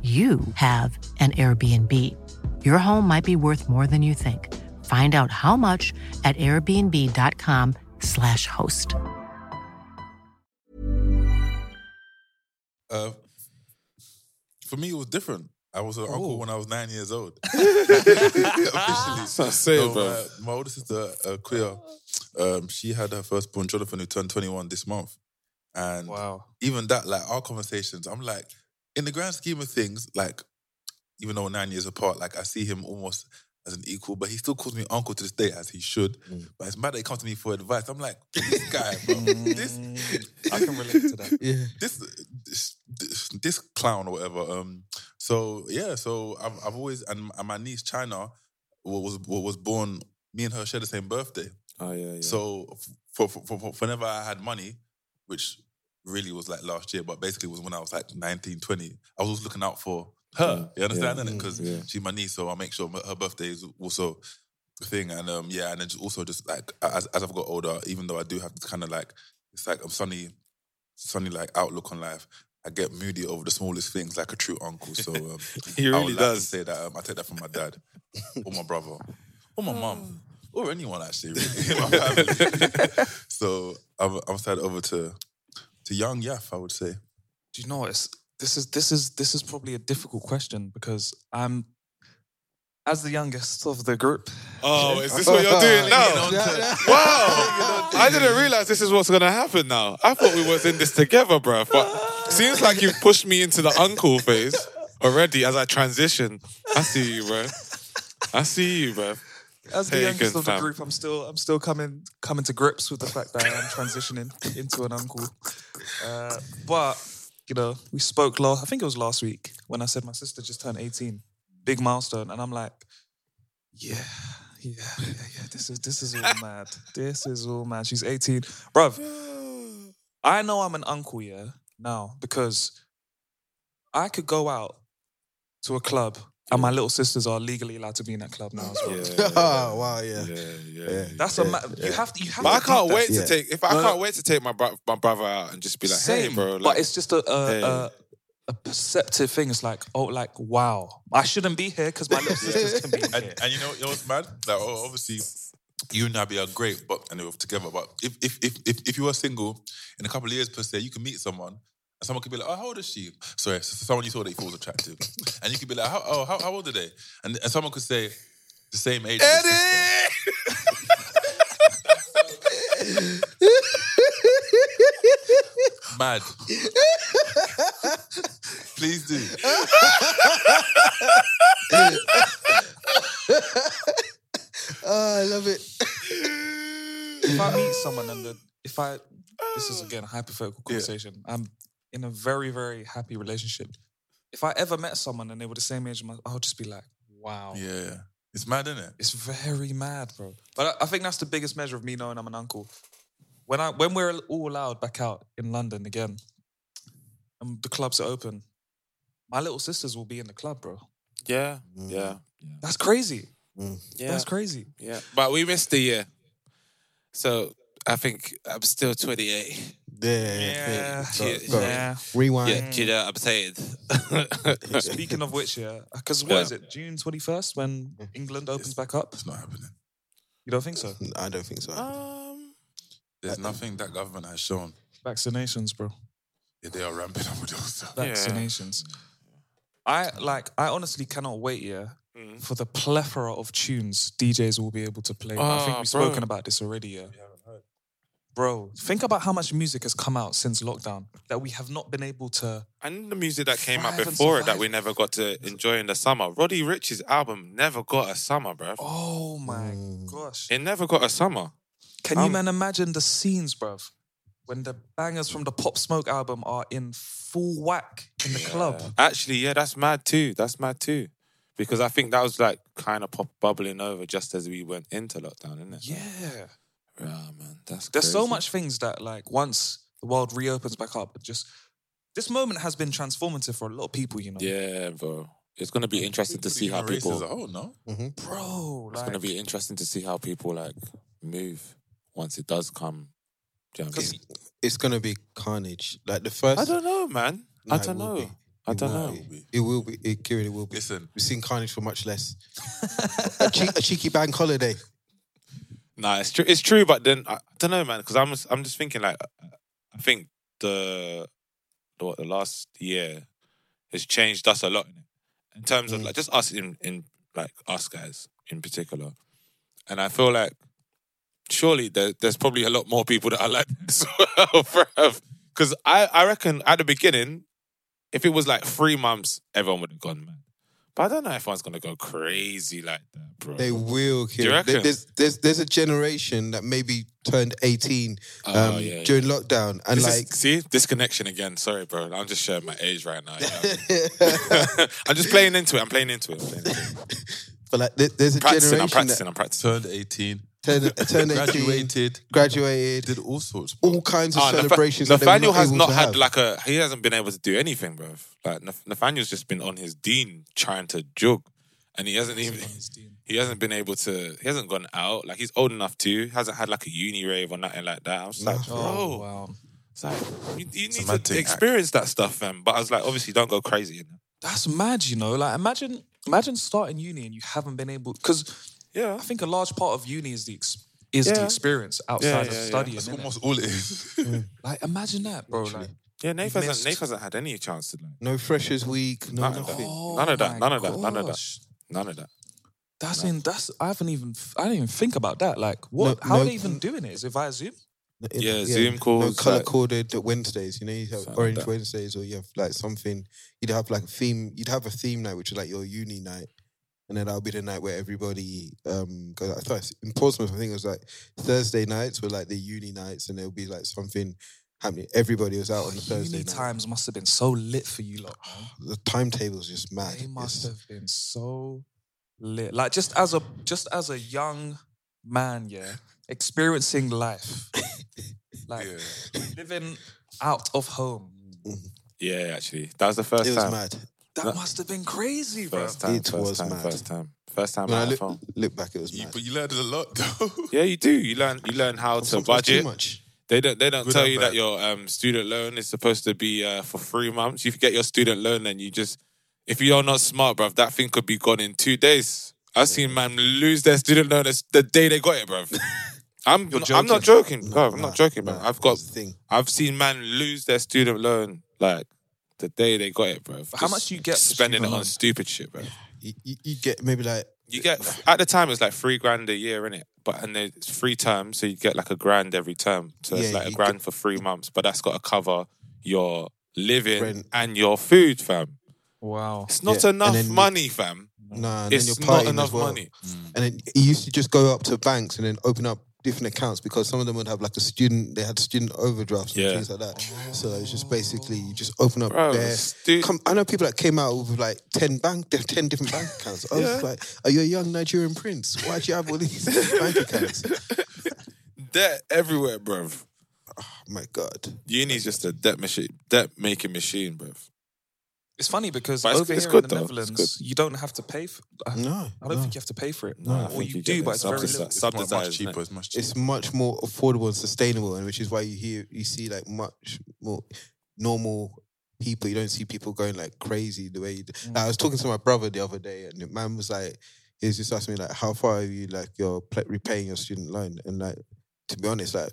you have an Airbnb. Your home might be worth more than you think. Find out how much at airbnb dot com slash host. Uh, for me, it was different. I was her Ooh. uncle when I was nine years old. Officially. So, so uh, my older sister, uh, Queer, um, she had her firstborn, Jonathan, who turned twenty-one this month. And wow. even that, like, our conversations, I'm like, in the grand scheme of things, like, even though we're nine years apart, like, I see him almost as an equal, but he still calls me uncle to this day, as he should. Mm. But it's mad that he comes to me for advice. I'm like, this guy, bro. this, I can relate to that. Yeah. This, this, this clown or whatever. Um. So yeah. So I've, I've always and, and my niece China was was born. Me and her share the same birthday. Oh yeah. yeah. So for, for, for, for whenever I had money, which really was like last year, but basically was when I was like nineteen, twenty. I was always looking out for her, you understand? Yeah. Because yeah. she's my niece, so I make sure her birthday is also a thing. And um, yeah, and then also just like as, as I've got older, even though I do have this kind of like, it's like a sunny, sunny like outlook on life. I get moody over the smallest things, like a true uncle. So um, he really I would like does to say that. Um, I take that from my dad, or my brother, or my mum, or anyone actually. Really, in my family. So I'm I'm sad over to to young Yaf, I would say. Do you know what? It's, This is this is this is probably a difficult question because I'm as the youngest of the group. Oh, is this what you're doing now? Yeah, yeah. Wow! I didn't realize this is what's gonna happen now. I thought we was in this together, bruv. But seems like you've pushed me into the uncle phase already as I transition. I see you, bro. I see you, bro. As the youngest of the group, I'm still I'm still coming coming to grips with the fact that I'm transitioning into an uncle, uh, but. You know, we spoke last, I think it was last week when I said my sister just turned eighteen. Big milestone. And I'm like, yeah, yeah, yeah, yeah. This is, this is all mad. This is all mad. She's eighteen. Bruv, I know I'm an uncle, yeah, now because I could go out to a club and my little sisters are legally allowed to be in that club now as well. Yeah, yeah, yeah. Oh, wow, yeah. Yeah, yeah. yeah That's yeah, a ma- yeah. you have to you have but to I can't wait that. to take if I no, can't no. wait to take my bro- my brother out and just be like, Same, hey bro. Like, but it's just a a, hey. a a perceptive thing. It's like, oh, like, wow. I shouldn't be here because my little sisters can be here. And, and you know, you know what's mad? Like, oh, obviously you and Abby are great, but and they were together. But if if if if, if you were single in a couple of years per se, you can meet someone. And someone could be like, oh, how old is she? Sorry, someone you saw that you thought was attractive. And you could be like, how, oh, how, how old are they? And, and someone could say, the same age as Eddie! Mad. Please do. Oh, I love it. If I meet someone and the, if I, this is again a hypothetical conversation, yeah. I'm in a very, very happy relationship. If I ever met someone and they were the same age, I'll just be like, wow. Yeah. It's mad, isn't it? It's very mad, bro. But I, I think that's the biggest measure of me knowing I'm an uncle. When I when we're all allowed back out in London again, and the clubs are open, my little sisters will be in the club, bro. Yeah. Mm. Yeah. That's crazy. Mm. Yeah. That's crazy. Yeah. But we missed the year. So I think I'm still twenty-eight. Yeah, yeah. yeah. Go, go. yeah. Rewind. Yeah, do you know what I'm saying? Speaking of which, yeah, because what yeah. is it? June twenty-first when England opens it's, back up. It's not happening. You don't think so? I don't think so. Um, There's nothing that government has shown. Vaccinations, bro. Yeah, they are ramping up with those vaccinations. Yeah. I like. I honestly cannot wait. Yeah. Mm. For the plethora of tunes D Js will be able to play. Oh, I think we've bro. spoken about this already. Yeah. yeah. Bro, think about how much music has come out since lockdown that we have not been able to... And the music that came out before it that we never got to enjoy in the summer. Roddy Rich's album never got a summer, bro. Oh my mm. gosh. It never got a summer. Can um, you man imagine the scenes, bro, when the bangers from the Pop Smoke album are in full whack in the yeah. club? Actually, yeah, that's mad too. That's mad too. Because I think that was like kind of pop bubbling over just as we went into lockdown, isn't it? Yeah. Oh, man, that's There's crazy. so much things that, like, once the world reopens back up, just this moment has been transformative for a lot of people, you know. Yeah, bro. It's gonna be interesting to see how people. Oh no, mm-hmm. bro! It's like... gonna be interesting to see how people like move once it does come. Do you know what I mean? It's, it's gonna be carnage. Like the first. I don't know, man. No, I don't know. I don't know. It will be. It, Kieran, it will be. Listen, we've seen carnage for much less. a, che- a cheeky bank holiday. Nah, it's true. It's true, but then I don't know, man. Because I'm, I'm just thinking like, I think the, the, what, the last year has changed us a lot. in terms of like just us in, in like us guys in particular. And I feel like surely there, there's probably a lot more people that are like this as well. Because I, I reckon at the beginning, if it was like three months, everyone would have gone mad. But I don't know if one's going to go crazy like that, bro. They will, Kieran. There's, there's, there's a generation that maybe turned eighteen um, oh, yeah, yeah. during lockdown. And this like... Is, see? Disconnection again. Sorry, bro. I'm just sharing my age right now. You know? I'm just playing into it. I'm playing into it. I'm playing into it. But like, there's a practicing, generation I'm practicing, that... I'm practicing. Turned eighteen. Turned, turned eighteen. Graduated. Graduated. Did all sorts. Bro. All kinds of ah, celebrations. Nath- Nathaniel has not had have. like a... He hasn't been able to do anything, bro. Like Nath- Nathaniel's just been on his dean trying to jog. And he hasn't even... He hasn't been able to... He hasn't gone out. Like, he's old enough to. Hasn't had like a uni rave or nothing like that. I was no. like, bro. Oh, wow. It's like, you, you need to thing, experience act. that stuff, fam. But I was like, obviously, don't go crazy. You know? That's mad, you know? Like, imagine... Imagine starting uni and you haven't been able... Because yeah. I think a large part of uni is the ex, is yeah. the experience outside yeah, yeah, of yeah. studying. That's almost it? all it is. Yeah. Like, imagine that, bro. Like, yeah, Nath hasn't, Nath hasn't had any chance to... Like, no freshers week. No, none, no, of no. none of that. None of that. None of that. None of that. That's no. in... That's... I haven't even... I didn't even think about that. Like, what? No, how no, are they even doing it? Is it via Zoom? In, yeah, yeah, Zoom calls. No colour-coded like, Wednesdays. You know, you have so Orange that. Wednesdays, or you have like something. You'd have like a theme. You'd have a theme night, which is like your uni night, and then that'll be the night where everybody. Um, goes, I thought in Portsmouth, I think it was like Thursday nights were like the uni nights, and there'll be like something happening. Everybody was out on the Thursday. Uni night. Times must have been so lit for you lot. The timetable's just mad. They must it's... have been so lit. Like just as a just as a young man, yeah, experiencing life. Like, yeah. living out of home. Yeah, actually. That was the first time. It was time. mad. That no. must have been crazy, bro. First time, it first was time, mad. First time. First time out of home. Look back, it was mad. You, but you learned a lot, though. Yeah, you do. You learn You learn how to budget. Too much. They don't, they don't Good tell you bad. that your um, student loan is supposed to be uh, for three months. You get your student loan and you just... If you're not smart, bruv, that thing could be gone in two days. I've seen man lose their student loan the day they got it, bruv. I'm I'm not joking, no, bro. I'm nah, not joking, bro. Nah, I've got thing. I've seen man lose their student loan like the day they got it, bro. Just How much do you get spending it on stupid shit, bro? You, you, you get maybe like you get at the time it's like three grand a year, innit? But and it's three terms, so you get like a grand every term. So it's yeah, like a grand get, for three months, but that's got to cover your living rent. and your food, fam. Wow, it's not yeah. enough money, you, fam. Nah, it's then you're not enough well. money. Mm. And then you used to just go up to banks and then open up different accounts because some of them would have like a student, they had student overdrafts and yeah. things like that. So it's just basically you just open up Bro, their. Stu- come, I know people that came out with like ten bank, ten different bank accounts. I yeah. was like, are you a young Nigerian prince? Why do you have all these bank accounts? Debt everywhere, bruv. Oh my god, uni's just a debt machine, debt making machine, bruv. It's funny because it's, over it's here good, in the though. Netherlands, you don't have to pay for it. No. I don't no. think you have to pay for it. No, no. Or you, you do, but it's very little. It's much, much cheaper. It's much cheaper. It's much more affordable and sustainable, and which is why you hear, you see like much more normal people. You don't see people going like crazy the way you do. Mm. Like, I was talking to my brother the other day, and the man was like, he was just asking me like, how far are you like you're repaying your student loan? And like, to be honest, like,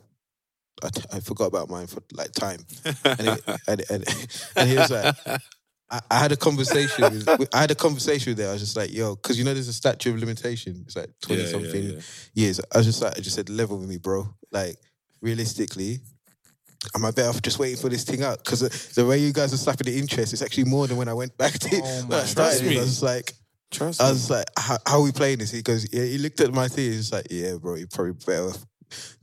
I, t- I forgot about mine for like time. And, it, and, and, and he was like, I, I had a conversation with, I had a conversation with her. I was just like, yo, because you know there's a statute of limitation. It's like twenty yeah, something yeah, yeah. years. I was just like, I just said, level with me, bro. Like, realistically, am I better off just waiting for this thing out? Because the, the way you guys are slapping the interest, it's actually more than when I went back to oh when I started. It. I was like, Trust I was me. like, how, how are we playing this? He goes, yeah, he looked at my thing. He's like, yeah, bro, you're probably better off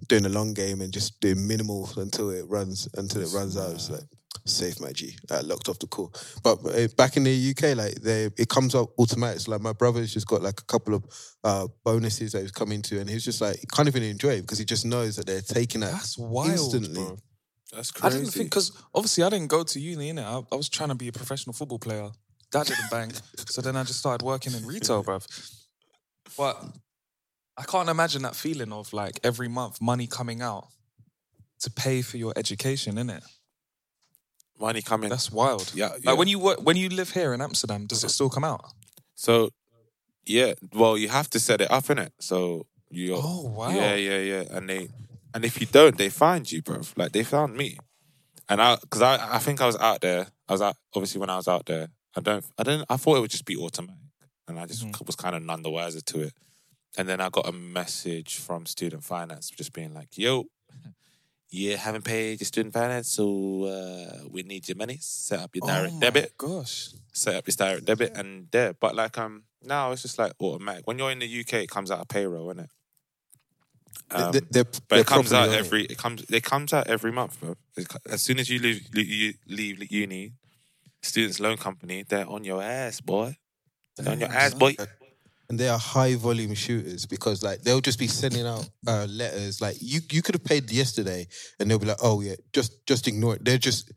doing a long game and just doing minimal until it runs, until it runs out. It's like, safe, my G. I like, locked off the call. But uh, back in the U K, like they, it comes up automatically. So, like my brother's just got like a couple of uh, bonuses that he's come into, and he's just like he can't even enjoy it because he just knows that they're taking it That's wild, instantly. Bro. That's crazy. I didn't think because obviously I didn't go to uni, innit? I, I was trying to be a professional football player. That didn't bank, so then I just started working in retail, bruv. But I can't imagine that feeling of like every month money coming out to pay for your education, innit? Money coming. That's wild. Yeah, yeah. Like when you work, when you live here in Amsterdam, does it still come out? So, yeah. Well, you have to set it up, innit? So you. Oh wow. Yeah, yeah, yeah. And they, and if you don't, they find you, bro. Like they found me, and I, because I, I think I was out there. I was out, obviously when I was out there, I don't, I don't, I thought it would just be automatic, and I just mm. was kind of none the wiser to it. And then I got a message from Student Finance just being like, yo, you haven't paid your student finance, so uh, we need your money. Set up your direct oh debit. Gosh. Set up your direct debit yeah. and there. But like um, now it's just like automatic. When you're in the U K, it comes out of payroll, innit? Um, they, they're, but they're it comes out every. It comes. It comes out every month, bro. As soon as you leave, you leave uni, Students Loan Company, they're on your ass, boy. They're Damn, on your ass, boy. And they are high volume shooters because, like, they'll just be sending out uh, letters. Like, you, you could have paid yesterday, and they'll be like, "Oh yeah, just just ignore it." They're just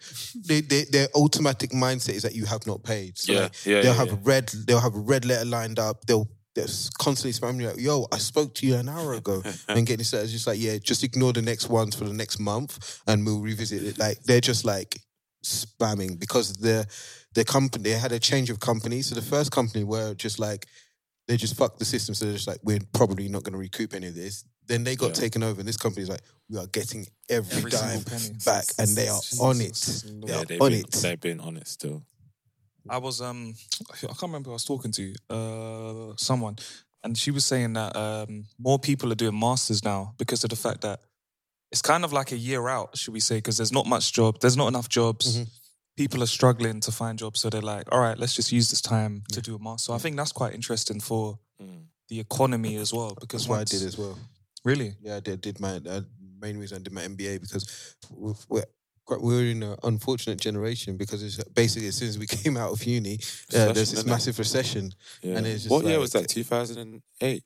they, they, their automatic mindset is that you have not paid. So yeah, like, yeah, they'll yeah, have yeah. a red. They'll have a red letter lined up. They'll. They're constantly spamming you like, yo, I spoke to you an hour ago and getting this letter. It's just like, yeah, just ignore the next ones for the next month and we'll revisit it. Like, they're just like spamming because the the company, they had a change of company. So the first company were just like, they just fucked the system. So they're just like, we're probably not going to recoup any of this. Then they got yeah. taken over, and this company's like, we are getting every, every dime back, and they are on it. They yeah, are they've on been, it. They've been on it still. I was, um, I can't remember who I was talking to, uh, someone, and she was saying that um, more people are doing masters now because of the fact that it's kind of like a year out, should we say, because there's not much job, there's not enough jobs, mm-hmm. people are struggling to find jobs, so they're like, all right, let's just use this time yeah. to do a master. So I think that's quite interesting for mm. the economy as well. Because that's what I did as well. Really? Yeah, I did, did my, uh, main reason I did my M B A because we're, We're in an unfortunate generation because it's basically as soon as we came out of uni, uh, there's this massive recession. Yeah. And it's just what like, year was that? two thousand eight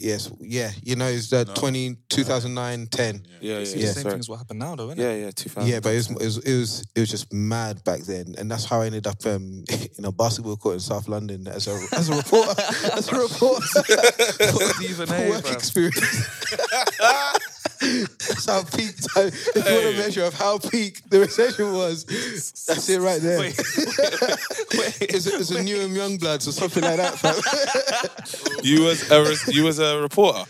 Yes, yeah, you know, it's uh, no. twenty, two thousand nine, ten Yeah, yeah, yeah. yeah. Same things what happened now, though, isn't it? Yeah, yeah, two thousand Yeah, but it was, it was it was it was just mad back then, and that's how I ended up um, in a basketball court in South London as a as a reporter, as a reporter. Stephen A. Work bro. experience. That's peak time. If you hey. want a measure of how peak the recession was, that's it right there. Wait, wait, it's a, it's a new and young bloods or something like that, fam. You was a you was a reporter.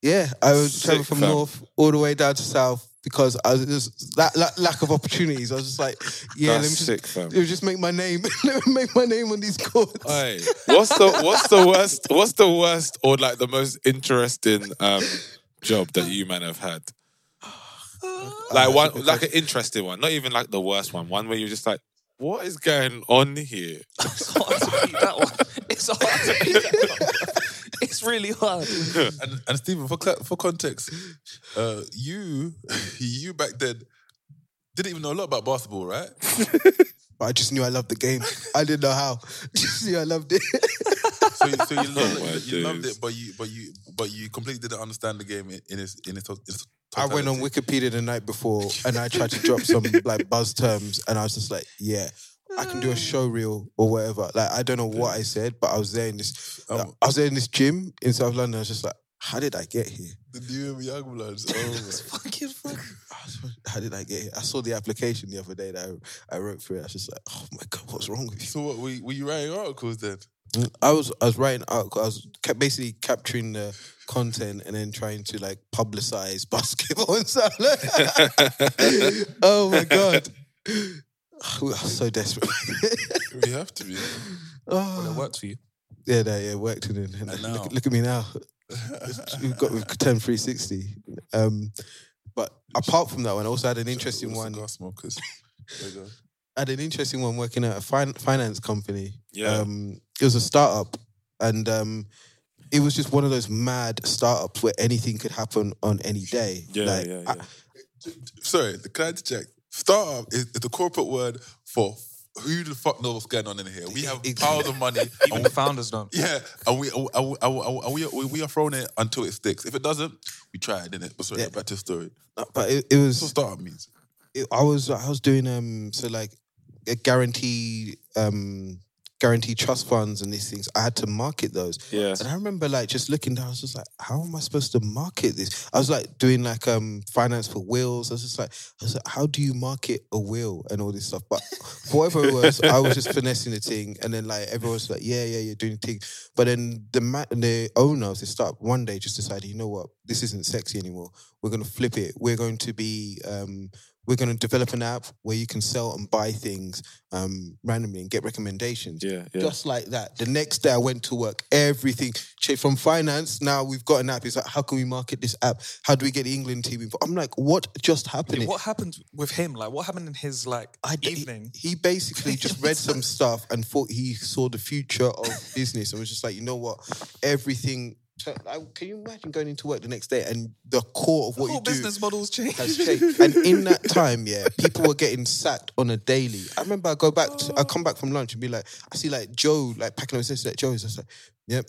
Yeah, I was traveling from fam. north all the way down to south because I was just that, that lack of opportunities. I was just like, yeah, that's let me just sick, fam. Let me just make my name. Let me make my name on these courts. Hey, what's the what's the worst? What's the worst or like the most interesting um, job that you man have had? Like one, like an interesting one. Not even like the worst one. One where you're just like, what is going on here? It's hard to beat that one. It's hard to beat that one. It's really hard. And, and Stephen, for for context, uh, you you back then didn't even know a lot about basketball, right? But I just knew I loved the game. I didn't know how. Just knew I loved it. So, so you, loved, oh, you, you loved it, but you, but you, but you completely didn't understand the game in its in its. its I went on Wikipedia the night before, and I tried to drop some like buzz terms, and I was just like, "Yeah, I can do a show reel or whatever." Like, I don't know what I said, but I was there in this, um, like, I was there in this gym in South London. I was just like, "How did I get here?" The new young bloods. Oh, fucking fuck. How did I get here? I saw the application the other day that I, I wrote for it. I was just like, "Oh my god, what's wrong with you?" So, what were you, were you writing articles then? I was I was writing articles. I was ca- basically capturing the content and then trying to like publicize basketball and stuff. Oh my god, we are so desperate. We have to be. Oh. Well, it worked for you. Yeah, no, yeah, it worked. And, and, and look, look at me now. We've got we've turned three sixty Um, but apart from that one, I also had an interesting one. Smokers. There you go. I had an interesting one working at a fin- finance company. Yeah. Um, it was a startup, and um, it was just one of those mad startups where anything could happen on any day. Yeah, like, yeah, yeah. I, Sorry, can I interject? Startup is, is the corporate word for who the fuck knows what's going on in here. We have exactly. piles of money. Even the founders don't. Yeah, and we and, we, and, we, and we, we are throwing it until it sticks. If it doesn't, we try it, innit? But sorry, yeah. back to the story. But it, it was... That's what startup means. It, I was I was doing um so like a guarantee um guarantee trust funds and these things. I had to market those. Yeah. And I remember like just looking down, I was just like, how am I supposed to market this? I was like doing like um finance for wheels. I was just like, I was like, how do you market a wheel and all this stuff? But for whatever it was, I was just finessing the thing, and then like everyone was like, yeah, yeah, you're doing the thing. But then the ma- the owner of this startup one day just decided, you know what, this isn't sexy anymore. We're gonna flip it. We're going to be um. we're going to develop an app where you can sell and buy things um, randomly and get recommendations. Yeah, yeah. Just like that. The next day I went to work, everything changed from finance. Now we've got an app. It's like, how can we market this app? How do we get the England team involved? I'm like, what just happened? Yeah, what happened with him? Like, what happened in his like I, evening? He, he basically just read some stuff and thought he saw the future of business and was just like, you know what? Everything... So, like, can you imagine going into work the next day and the core of what you do... The business models change. Has changed. And in that time, yeah, people were getting sacked on a daily. I remember I go back, to, I come back from lunch and be like, I see like Joe, like packing up his sister, like Joe is just like, yep,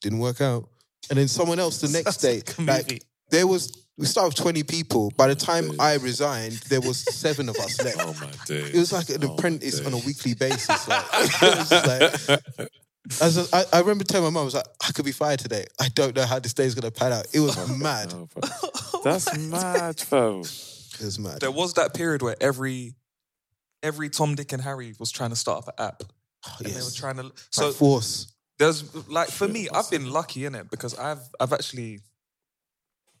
didn't work out. And then someone else the next day, like there was... We started with twenty people. By the time Dude. I resigned, there was seven of us left. Oh my days. It was like an oh apprentice on a weekly basis. Like, it was like... As a, I, I remember telling my mum, I was like, I could be fired today. I don't know how this day is going to pan out. It was oh, mad. No, that's mad, fam. It was mad. There was that period where every every Tom, Dick and Harry was trying to start up an app. Oh, and yes. They were trying to... So by force. There's, like, for me, I've been lucky, innit? Because I've I've actually...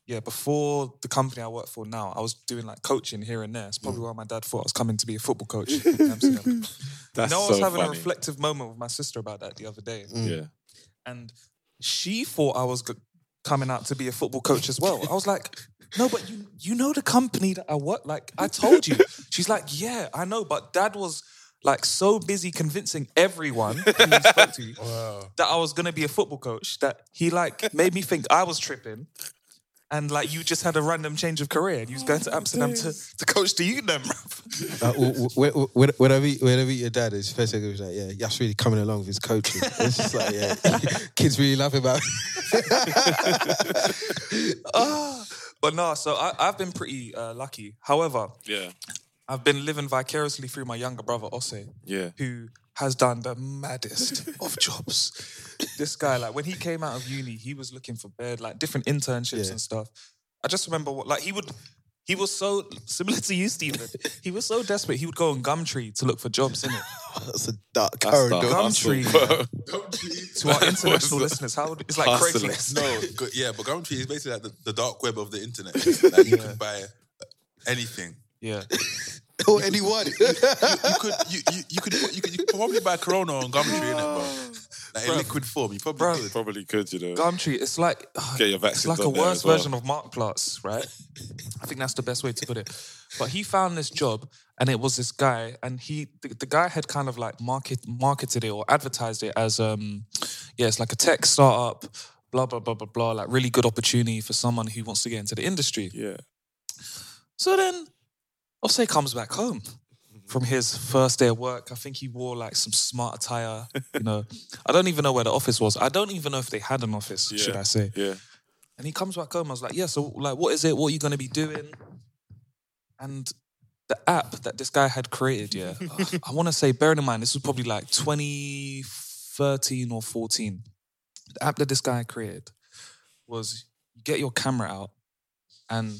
Yeah, before the company I work for now, I was doing like coaching here and there. It's probably mm. why my dad thought I was coming to be a football coach. in Amsterdam. That's no, so I was having funny. a reflective moment with my sister about that the other day. Mm. Yeah, and she thought I was coming out to be a football coach as well. I was like, no, but you you know the company that I work. Like I told you. She's like, yeah, I know, but dad was like so busy convincing everyone who he spoke to wow. that I was going to be a football coach that he like made me think I was tripping. And like you just had a random change of career and you was oh, going to Amsterdam to, to coach the youth them. uh, whenever, whenever your dad is first second, he was like, yeah, Yaf's really coming along with his coaching. It's just like, yeah, kids really love him out. oh, but no, so I, I've been pretty uh, lucky. However, yeah, I've been living vicariously through my younger brother, Ose, yeah. who has done the maddest of jobs. This guy, like, when he came out of uni, he was looking for bed, like, different internships yeah. and stuff. I just remember, what, like, he would, he was so, similar to you, Stephen, he was so desperate, he would go on Gumtree to look for jobs, innit? That's a dark corridor. Gumtree. Gumtree. To our international listeners, how would, it's like Craigslist. No, yeah, but Gumtree is basically like the, the dark web of the internet. Like, you yeah. can buy anything. Yeah. Or anyone. You, you, you could you you, you could you could you could probably buy Corona on Gumtree, innit, bro? Like bro, in liquid form. You probably bro, could. Probably could, you know. Gumtree, it's like uh, Get your it's like a worse well. version of Marktplaats, right? I think that's the best way to put it. But he found this job and it was this guy, and he the, the guy had kind of like market marketed it or advertised it as um yeah, it's like a tech startup, blah blah blah blah blah, like really good opportunity for someone who wants to get into the industry. Yeah. So then Osei comes back home from his first day of work. I think he wore like some smart attire, you know. I don't even know where the office was. I don't even know if they had an office, yeah, should I say. Yeah. And he comes back home. I was like, yeah, so like, what is it? What are you going to be doing? And the app that this guy had created, yeah. I want to say, bearing in mind, this was probably like twenty thirteen or fourteen. The app that this guy created was you get your camera out. And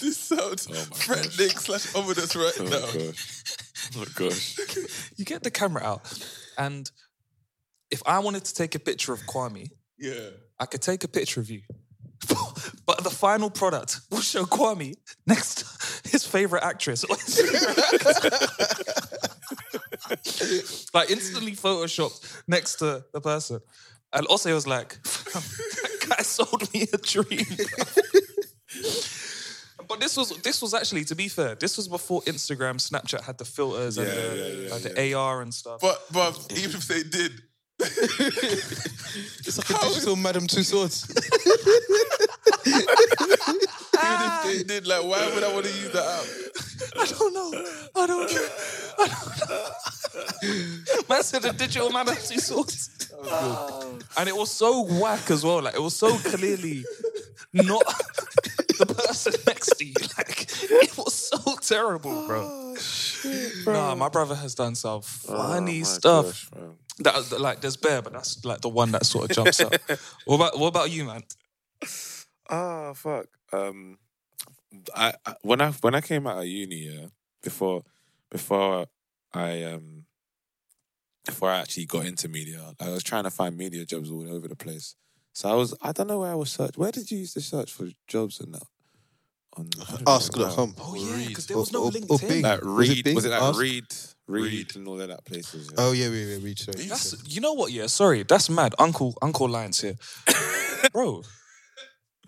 this sounds oh threatening slash ominous right oh now. Gosh. Oh gosh. You get the camera out, and if I wanted to take a picture of Kwame, yeah, I could take a picture of you. But the final product will show Kwame next to his favourite actress. Like instantly photoshopped next to the person. And also he was like, that guy sold me a dream. But this was this was actually, to be fair, this was before Instagram, Snapchat had the filters yeah, and the, yeah, yeah, like yeah. the A R and stuff. But but even if they did, it's like a digital Madame Tussauds. Even if they did, like, why would I want to use that app? I don't know. I don't know. I don't know. Man said a digital Madame Tussauds. Oh. And it was so whack as well. Like it was so clearly not the person next to you. Like it was so terrible, bro. Oh, shit, bro. Nah, my brother has done some funny oh, stuff. Gosh, that like there's bear, but that's like the one that sort of jumps up. What about what about you, man? Ah, oh, fuck. Um, I, I when I when I came out of uni, yeah, before before I um. Before I actually got into media, I was trying to find media jobs all over the place. So I was, I don't know where I was searching. Where did you used to search for jobs and that? on ask dot com. Oh yeah, because there was no or, LinkedIn. Or Bing. Like Reed, was it like ask? Reed, Reed, and all of that places? Yeah. Oh yeah, we yeah, yeah, Reed. Sorry, that's, sorry. You know what? Yeah, sorry, that's mad. Uncle, Uncle Lyons here, bro.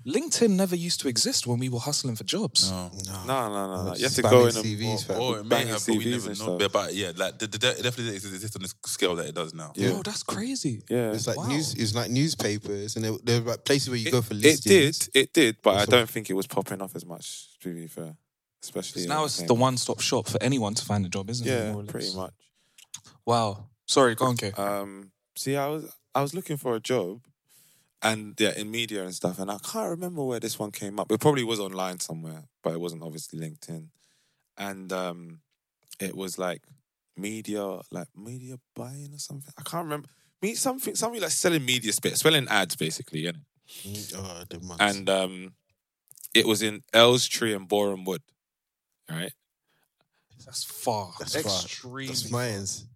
LinkedIn never used to exist when we were hustling for jobs. No, no, no, no. no, no. You have to go in C Vs, and... Or, or it may have, but we never know. But yeah, like, it definitely doesn't exist on the scale that it does now. Yeah. Bro, that's crazy. Yeah. It's like wow. news. It's like newspapers, and there, there were like places where you it, go for listings. It did, it did, but I don't think it was popping off as much, to be fair. Especially... Now it's the one-stop shop for anyone to find a job, isn't yeah, it? Yeah, pretty much. Wow. Sorry, go on, Kay. Um, see, I was, I was looking for a job, and yeah, in media and stuff, and I can't remember where this one came up. It probably was online somewhere, but it wasn't obviously LinkedIn. And um, it was like media, like media buying or something. I can't remember. Me something, something like selling media space, selling ads, basically. Yeah. Oh, and um, it was in Elstree and Boreham Wood, right? That's far. That's extremely far. That's mines.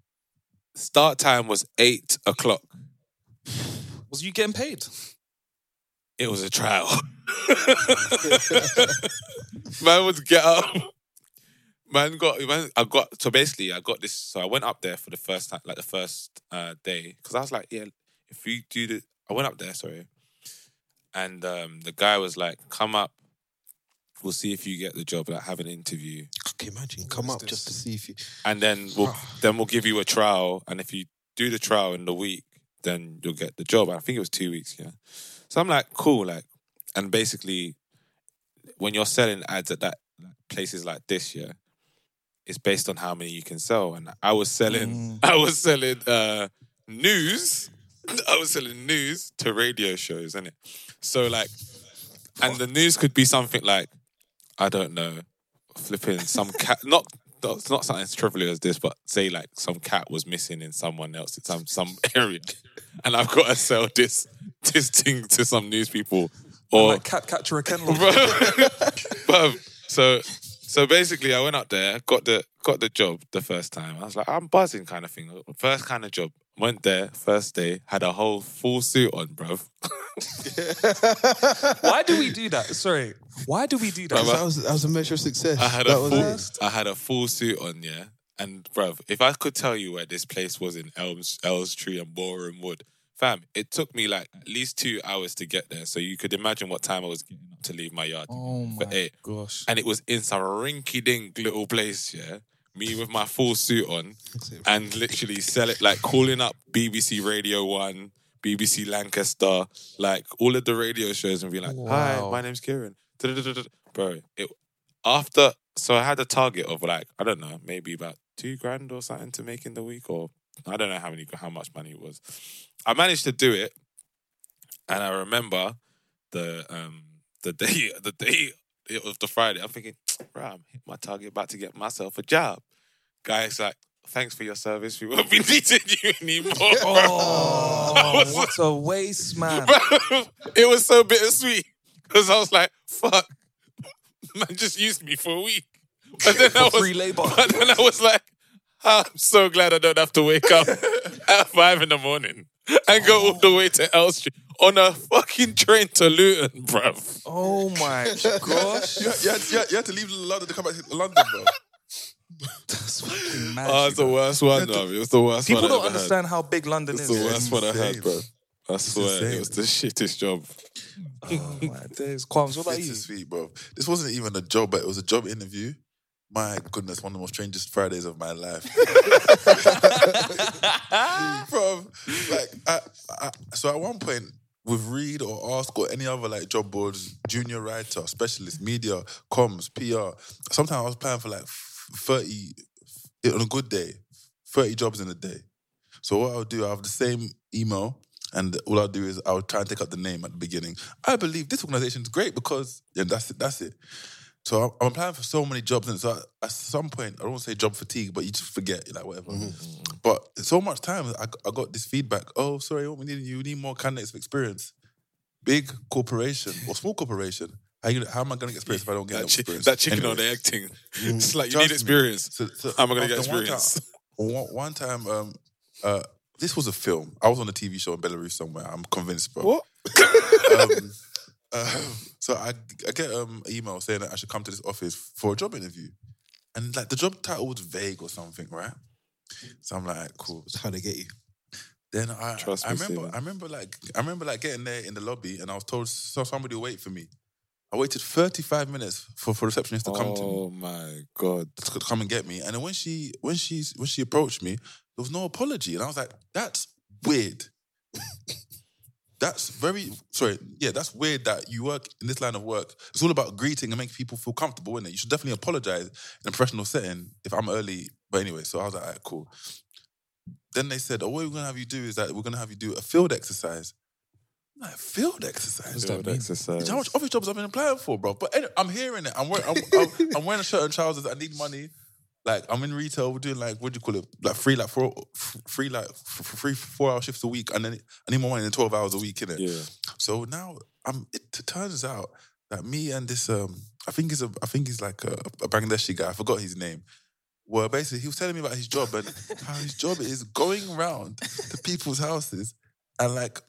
Start time was eight o'clock. Was you getting paid? It was a trial. Man was get up. Man got, man, I got, so basically I got this, so I went up there for the first time, like the first uh, day, because I was like, yeah, if you do the, I went up there, sorry. And um, the guy was like, come up, we'll see if you get the job, like have an interview. Can you imagine, come up this? Just to see if you. And then we'll, then we'll give you a trial. And if you do the trial in the week, then you'll get the job. I think it was two weeks, yeah. So I'm like, cool, like, and basically, when you're selling ads at that places like this, yeah, it's based on how many you can sell. And I was selling, mm. I was selling uh, news, I was selling news to radio shows, innit? So like, and the news could be something like, I don't know, flipping some cat, not. It's not something as trivial as this, but say like some cat was missing in someone else in some some area, and I've got to sell this this thing to some news people or like cat catcher a kennel. But so so basically, I went up there, got the got the job the first time. I was like, I'm buzzing, kind of thing. First kind of job. Went there first day, had a whole full suit on, bruv. Why do we do that? Sorry, why do we do that? Bruv, that, was, that was a measure of success. I had that a was full, it. I had a full suit on, yeah. And bruv, if I could tell you where this place was in Elms, Elstree and Boreham Wood, fam, it took me like at least two hours to get there. So you could imagine what time I was getting up to leave my yard oh for my eight. Gosh! And it was in some rinky-dink little place, yeah. Me with my full suit on and literally sell it, like calling up B B C Radio One, B B C Lancaster, like all of the radio shows and be like, wow. Hi, my name's Kieran. Bro, it, after, so I had a target of like, I don't know, maybe about two grand or something to make in the week, or I don't know how many, how much money it was. I managed to do it. And I remember the, um, the day, the day, it was the Friday. I'm thinking, bro, I'm hit my target, about to get myself a job. Guy's like, thanks for your service. We won't be needing you anymore. Oh, was, what a waste, man. Bro, it was so bittersweet because I was like, fuck, man just used me for a week. But then, I was, free labor. But then I was like, oh, I'm so glad I don't have to wake up at five in the morning and go oh. all the way to Elstree. On a fucking train to Luton, bruv. Oh my gosh. you, had, you, had, you, had, you had to leave London to come back to London, bro. That's fucking mad. Oh, it's the worst one, bro. It was the worst People one People don't I understand had. How big London it's is. It's the worst one I had, bro. I swear, it was the shittest job. Oh my days. Kwams, what about you? It's sweet, bro. This wasn't even a job, but it was a job interview. My goodness, one of the most strangest Fridays of my life. Bro, like, I, I, so at one point, with Reed or Ask or any other like job boards, junior writer, specialist, media, comms, P R. Sometimes I was applying for like thirty, on a good day, thirty jobs in a day. So what I'll do, I have the same email and all I'll do is I'll try and take out the name at the beginning. I believe this organization's great because, yeah, that's it, that's it. So I'm applying for so many jobs and so at some point, I don't want to say job fatigue, but you just forget, like whatever. Mm-hmm. But so much time, I, I got this feedback, oh, sorry, what we need, you need more candidates with experience. Big corporation or small corporation, how, you, how am I going to get experience if I don't get that, chi- experience? That chicken anyway. On the egg thing. Mm-hmm. It's like, you Trust need experience. So, so how am I going to get experience? One time, one time um, uh, this was a film. I was on a T V show in Belarus somewhere, I'm convinced, bro. What? um, Um, so I, I get um, an email saying that I should come to this office for a job interview. And like the job title was vague or something, right? So I'm like, cool. That's how they get you. Then I, Trust I, I remember, I remember like, I remember like getting there in the lobby, and I was told so somebody would wait for me. I waited thirty-five minutes for for receptionist to come oh to me. Oh my god! To come and get me. And then when she when she when she approached me, there was no apology, and I was like, that's weird. That's very sorry. Yeah, that's weird that you work in this line of work. It's all about greeting and making people feel comfortable, isn't it? You should definitely apologize in a professional setting if I'm early. But anyway, so I was like, all right, cool. Then they said, oh, what we're going to have you do is that we're going to have you do a field exercise. I'm like, field exercise? Field exercise. How much office jobs I've been applying for, bro? But anyway, I'm hearing it. I'm wearing, I'm, I'm, I'm wearing a shirt and trousers. I need money. Like, I'm in retail. We're doing, like, what do you call it? Like, free, like, four, free, like, free, four-hour shifts a week. And then I need more money than twelve hours a week, innit? Yeah. So now I'm, it turns out that me and this, um, I think he's, a, I think he's like a, a Bangladeshi guy. I forgot his name. Well, basically, he was telling me about his job and how his job is going around to people's houses and like,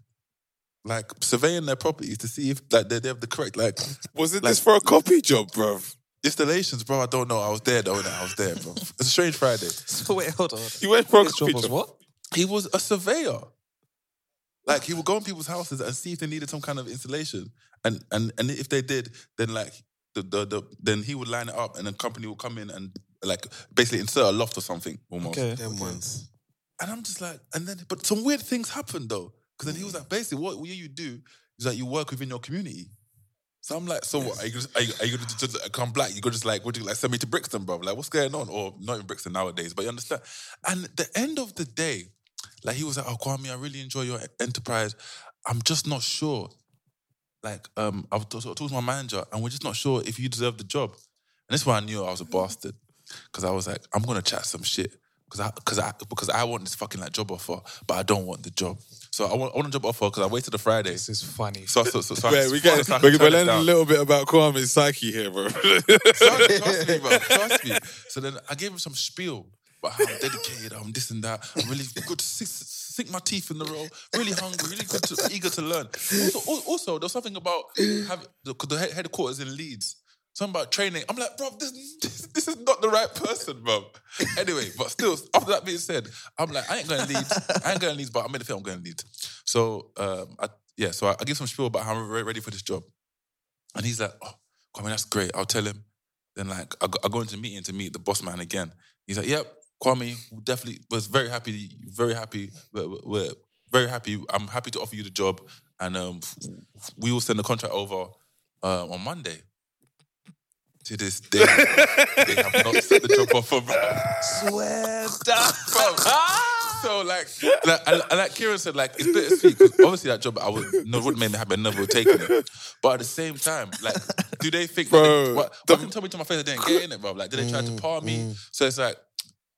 like surveying their properties to see if like they, they have the correct like. Was it like, this for a copy job, bro? Installations, bro. I don't know. I was there though. I was there, bro. It's a strange Friday. So wait, hold on. He went for a copy job. Job was what? He was a surveyor. Like he would go in people's houses and see if they needed some kind of installation, and and and if they did, then like the the, the then he would line it up, and the company would come in and. Like, basically insert a loft or something, almost. Okay. Them ones. And I'm just like, and then, but some weird things happened, though. Because then he was like, basically, what you do is that you work within your community. So I'm like, so yes. what? Are you, are you, are you going to come black? You're going to just like, what do you, like, send me to Brixton, bro? Like, what's going on? Or not in Brixton nowadays, but you understand. And at the end of the day, like, he was like, oh, Kwame, I really enjoy your enterprise. I'm just not sure. Like, um, I was talking to my manager, and we're just not sure if you deserve the job. And that's why I knew I was a bastard. Because I was like, I'm going to chat some shit. Because I, cause I, because I want this fucking like job offer, but I don't want the job. So I want, I want a job offer because I waited a Friday. This is funny. So, so, so, so Wait, we get, so we're learning a little bit about Kwame's psyche here, bro. Trust me, bro. Trust me. So then I gave him some spiel about how I'm dedicated, I'm this and that. I'm really good to sink, sink my teeth in the roll. Really hungry, really good to, eager to learn. Also, also there was something about having, the, the headquarters in Leeds. Something about training. I'm like, bro, this, this this is not the right person, bro. Anyway, but still, after that being said, I'm like, I ain't going to Leeds. I ain't going to Leeds, but I made a film I'm going to Leeds. So, um, I, yeah, so I, I give some spiel about how I'm ready for this job. And he's like, oh, I mean, that's great. I'll tell him. Then, like, I go, I go into a meeting to meet the boss man again. He's like, yep, Kwame definitely was very happy, very happy, we're, we're very happy. I'm happy to offer you the job. And um, we will send the contract over uh, on Monday. To this day, they have not set the job offer, bro. Swear down. So, like, like, and, and like Kieran said, like, it's bittersweet. Obviously, that job, I would, no, wouldn't make me happy. I never would take it. But at the same time, like, do they think... Bro. They, what, the, what can you tell me to my face I didn't get in it, bro? Like, did they try to par me? Mm. So it's like,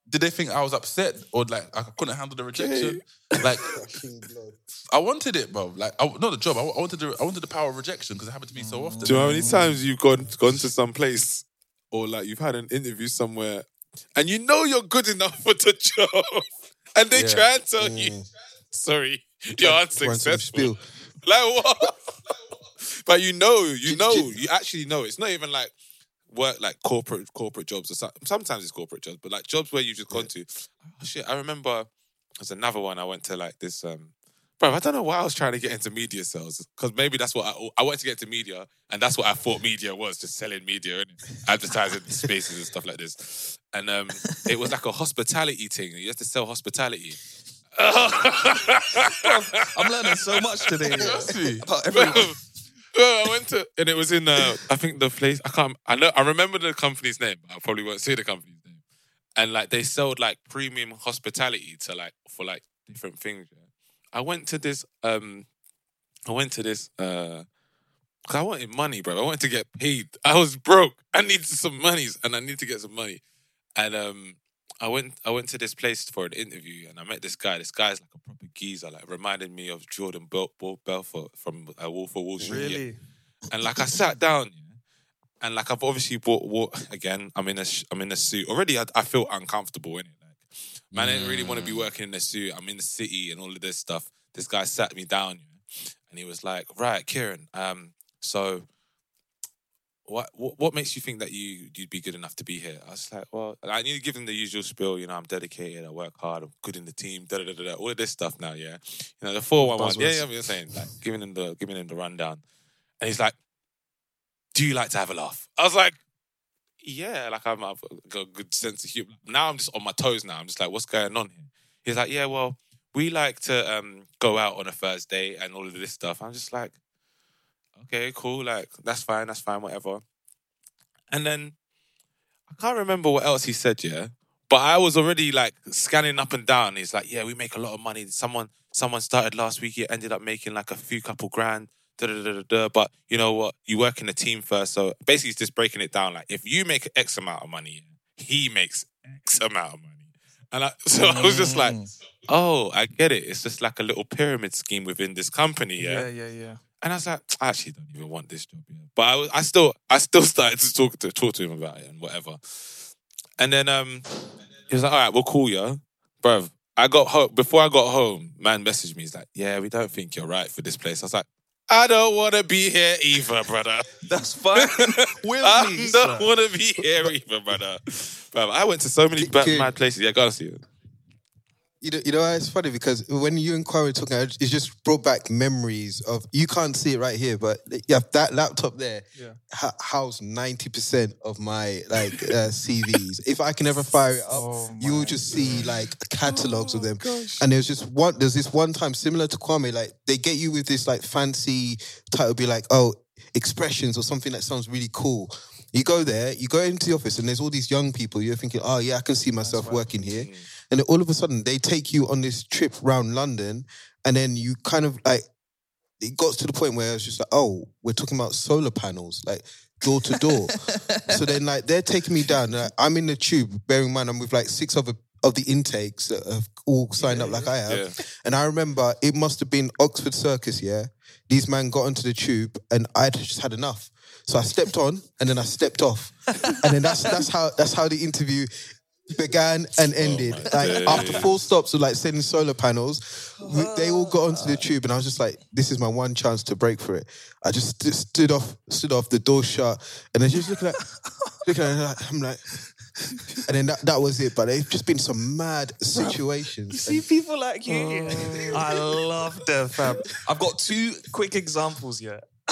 did they think I was upset? Or, like, I couldn't handle the rejection? Okay. Like, I wanted it, bro. Like, I, not the job. I, I wanted the I wanted the power of rejection because it happened to me so often. Do you know how many times you've gone gone to some place or like you've had an interview somewhere and you know you're good enough for the job and they yeah. try and tell mm. you, sorry, you're unsuccessful. Like what? But you know, you know, you actually know. It's not even like work, like corporate corporate jobs. Or some, sometimes it's corporate jobs, but like jobs where you've just gone yeah. to. Oh, shit, I remember there's another one I went to like this... um Bro, I don't know why I was trying to get into media sales. Because maybe that's what I... I wanted to get into media, and that's what I thought media was, just selling media and advertising spaces and stuff like this. And um, it was like a hospitality thing. You have to sell hospitality. I'm learning so much today. Trust me. About everyone. Bro, bro, I went to... And it was in, uh, I think, the place... I can't... I know. I remember the company's name, but I probably won't say the company's name. And, like, they sold, like, premium hospitality to, like, for, like, different things, yeah. I went to this, um, I went to this, uh, cause I wanted money, bro. I wanted to get paid. I was broke. I needed some monies and I need to get some money. And um, I went, I went to this place for an interview and I met this guy. This guy's like a proper geezer, like reminded me of Jordan Bel- Bel- Belfort from uh, Wolf of Wall Street. Really? Yeah. And like I sat down and like I've obviously bought, bought again, I'm in a, sh- I'm in a suit. Already I, I feel uncomfortable in it. Man, I didn't really want to be working in a suit. I'm in the city and all of this stuff. This guy sat me down and he was like, right, Kieran, um, So what what makes you think that you, you'd be good enough to be here? I was like, well, I need to give them the usual spiel. You know, I'm dedicated, I work hard, I'm good in the team, da da da da, all of this stuff now, yeah. You know, the four one one, yeah, yeah, I'm just saying, like, giving them the giving them the rundown. And he's like, do you like to have a laugh? I was like, yeah, like I've got a good sense of humor. Now I'm just on my toes now. I'm just like, what's going on here? He's like, yeah, well, we like to um, go out on a Thursday and all of this stuff. I'm just like, okay, cool. Like, that's fine, that's fine, whatever. And then I can't remember what else he said, yeah. But I was already like scanning up and down. He's like, yeah, we make a lot of money. Someone someone started last week. He ended up making like a few couple grand. Da, da, da, da, da. But you know what? You work in a team first. So basically, it's just breaking it down. Like, if you make X amount of money, he makes X amount of money. And I, so I was just like, oh, I get it. It's just like a little pyramid scheme within this company. Yeah, yeah, yeah. yeah. And I was like, I actually don't even want this job. Yeah. But I, was, I still, I still started to talk to talk to him about it and whatever. And then um, he was like, all right, we'll call you, bruv. I got home before I got home. Man messaged me. He's like, yeah, we don't think you're right for this place. I was like, I don't want to be here either, brother. That's fine. I me, don't want to be here either, brother. Bro, I went to so many K- bad places. Yeah, gotta see it. You know, you know, it's funny because when you and Kwame were talking, it just brought back memories of, you can't see it right here, but yeah, that laptop there yeah. ha- housed ninety percent of my like uh, C Vs. If I can ever fire it up, oh you will just see like catalogs oh of them. Gosh. And there's just one, there's this one time similar to Kwame, like they get you with this like fancy title, be like, oh, expressions or something that sounds really cool. You go there, you go into the office and there's all these young people. You're thinking, oh yeah, I can see myself right. working here. Mm. And then all of a sudden, they take you on this trip round London, and then you kind of like, it got to the point where it's just like, oh, we're talking about solar panels, like door to door. So then, like, they're taking me down. Like, I'm in the tube, bearing in mind I'm with like six other of the intakes that have all signed yeah, up like I have. Yeah. And I remember it must have been Oxford Circus, yeah? These men got onto the tube, and I just had enough. So I stepped on, and then I stepped off. And then that's that's how that's how the interview began and ended. Oh like day. After four stops of like selling solar panels, we, they all got onto the tube, and I was just like, "This is my one chance to break for it." I just st- stood off, stood off, the door shut, and they just looking at, looking at, like, I'm like, and then that, that was it. But it's just been some mad situations. You see and, people like you. Oh, I love them, fam. I've got two quick examples here. I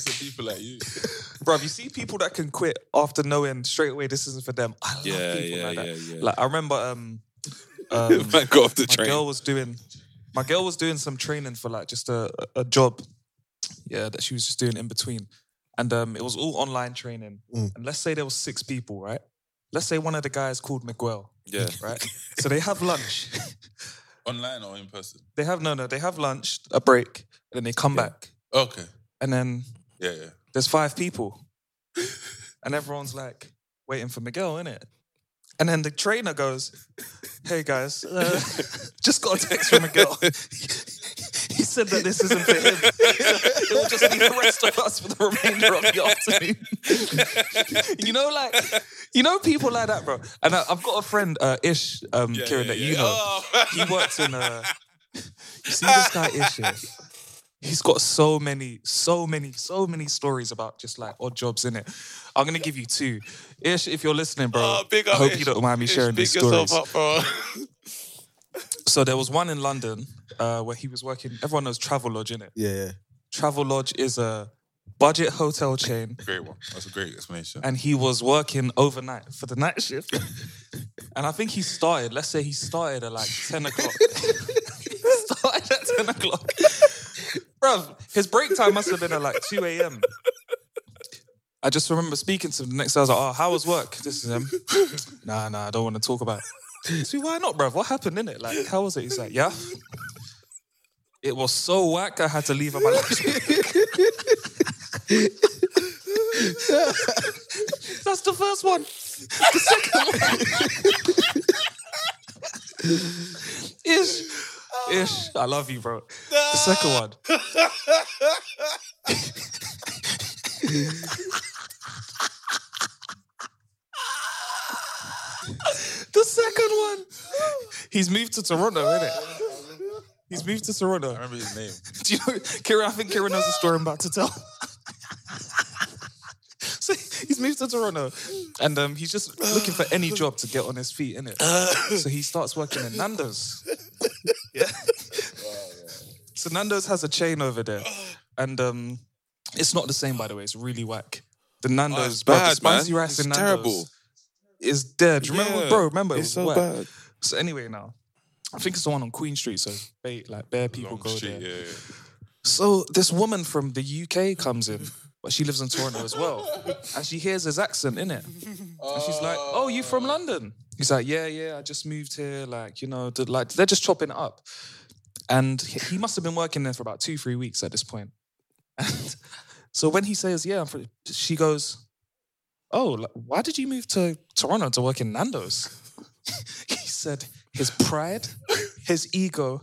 said people like you. Bruv, you see people that can quit after knowing straight away this isn't for them. I love yeah, people yeah, like that. Yeah, yeah. Like I remember um, um got off the my train. girl was doing my girl was doing some training for like just a, a job, yeah, that she was just doing in between. And um it was all online training. Mm. And let's say there was six people, right? Let's say one of the guys called Miguel. Yeah. Right? So they have lunch. Online or in person? They have no no, they have lunch, a break, and then they come yeah. back. Okay. And then yeah, yeah. there's five people. And everyone's like waiting for Miguel, innit? And then the trainer goes, hey guys, uh, just got a text from Miguel. He said that this isn't for him. It will just be the rest of us for the remainder of the afternoon. You know, like, you know people like that, bro. And I, I've got a friend, uh, Ish, um, yeah, Kieran, yeah, that yeah. you know. Oh. He works in a... You see this guy, Ish, yeah? He's got so many, so many, so many stories about just like odd jobs, innit? I'm going to give you two. Ish, if you're listening, bro, oh, big up, I hope Ish. You don't mind me Ish, sharing these stories. Up, bro. So there was one in London uh, where he was working. Everyone knows Travelodge, innit? Yeah, yeah. Travelodge is a budget hotel chain. Great one. That's a great explanation. And he was working overnight for the night shift. And I think he started, let's say he started at like ten o'clock. He started at ten o'clock. Bruv, his break time must have been at like two a.m. I just remember speaking to him the next day. I was like, oh, how was work? This is him. Nah, nah, I don't want to talk about it. See, why not, bruv? What happened, innit? Like, how was it? He's like, yeah. It was so whack, I had to leave at my lunch break. That's the first one. The second one. Ish. Ish, I love you, bro. No. The second one. The second one. He's moved to Toronto, isn't it? He's moved to Sorona. I remember his name. Do you know, Kieran, I think Kieran knows the story I'm about to tell. So he's moved to Toronto and um, he's just looking for any job to get on his feet, innit? So he starts working in Nando's. Yeah. Oh, yeah. So Nando's has a chain over there and um, it's not the same, by the way. It's really whack. The Nando's, oh, bad, bro, the spicy man. rice it's in Nando's. Terrible. It's dead. Remember, yeah. bro, remember it it's was so whack. Bad. So anyway now, I think it's the one on Queen Street, so they, like bare people Long go street, there. Yeah, yeah. So this woman from the U K comes in, but she lives in Toronto as well. And she hears his accent, innit? Uh, and she's like, oh, you from London? He's like, yeah, yeah, I just moved here. Like, you know, did, like they're just chopping it up. And he must have been working there for about two, three weeks at this point. And so when he says, yeah, I'm from, she goes, oh, like, why did you move to Toronto to work in Nando's? He said his pride, his ego,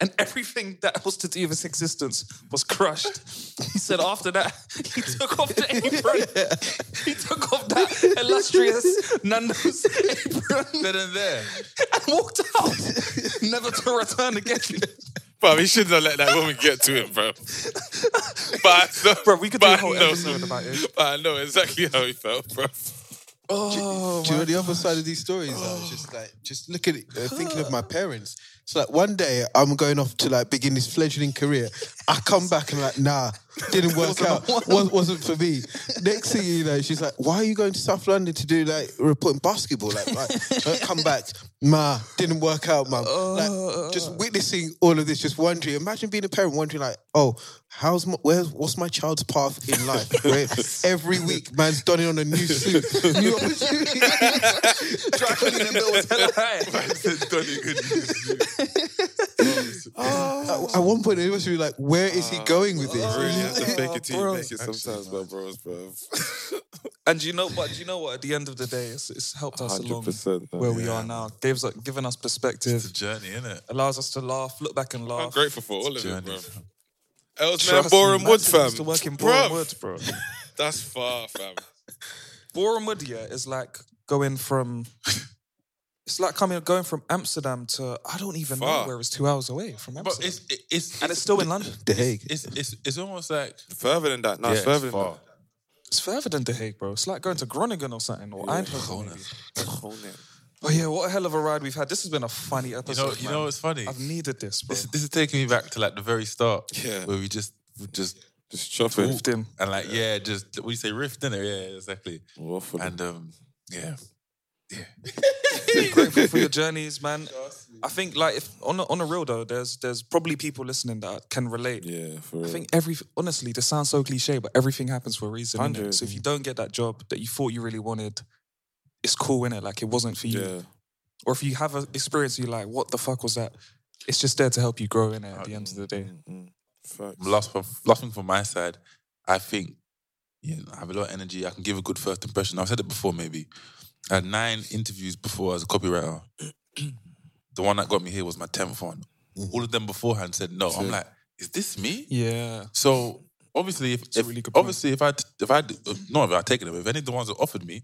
and everything that was to do with his existence was crushed. He said after that, he took off the apron. He took off that illustrious Nando's apron. Then and there. And walked out. Never to return again. Bro, he shouldn't have let that woman get to him, bro. But know, bro, we could do a whole episode about it. But I know exactly how he felt, bro. Oh, do you know the other side of these stories? Oh. I was just like, just look at it, uh, thinking of my parents. So like one day I'm going off to like begin this fledgling career. I come back and like, nah, didn't work out. One. Wasn't for me. Next thing you know, she's like, why are you going to South London to do like reporting basketball? Like, like come back, ma, didn't work out, mum. Like just witnessing all of this, just wondering. Imagine being a parent wondering like, oh, how's my, where's what's my child's path in life? Right? Every week, man's donning on a new suit, new opportunity. Driving in the middle of the night. Man's donning a new suit. Oh. At one point, it was really like, where is he going with this? Really, have to fake it till you make it sometimes, bro, bros, bro. And you know what? You know what? At the end of the day, it's, it's helped us along where yeah. we are now. Dave's like given us perspective. It's a journey, innit? Allows us to laugh, look back and laugh. I'm grateful for all it's of it, bro. Else, man, Boreham Wood, fam. Used to work in Boreham Wood, bro. That's far, fam. Boreham Wood, yeah, is like going from. It's like coming going from Amsterdam to I don't even Far. know where it's two hours away from Amsterdam. But it's, it, it's, and it's still in London. The Hague. It's it's, it's, it's almost like further than that. No, yeah, it's further it's than that. It's further than The Hague, bro. It's like going to Groningen or something or yeah, Eindhoven. Oh yeah, what a hell of a ride we've had. This has been a funny episode. You know, you know what's funny? I've needed this, bro. This, this is taking me back to like the very start. Yeah. Where we just we just just chopping. Riffed him. And like, yeah, just what do you say, riffed, didn't it? Yeah, exactly. Waffle. And um, yeah. Yeah. Grateful for your journeys, man. I think, like, if on a, on a real though, there's there's probably people listening that can relate. Yeah, for real. I think every honestly, this sounds so cliche, but everything happens for a reason. one hundred So if you don't get that job that you thought you really wanted, it's cool, innit? Like it wasn't for you. Yeah. Or if you have an experience, you're like, what the fuck was that? It's just there to help you grow, innit? At the end of the day. Mm-hmm. Last for, last thing from my side, I think you know, I have a lot of energy. I can give a good first impression. I've said it before, maybe. I had nine interviews before as a copywriter. The one that got me here was my tenth one. All of them beforehand said no. I'm like, is this me? Yeah. So obviously, if, if really obviously if I if I no, if I taken it, if any of the ones that offered me,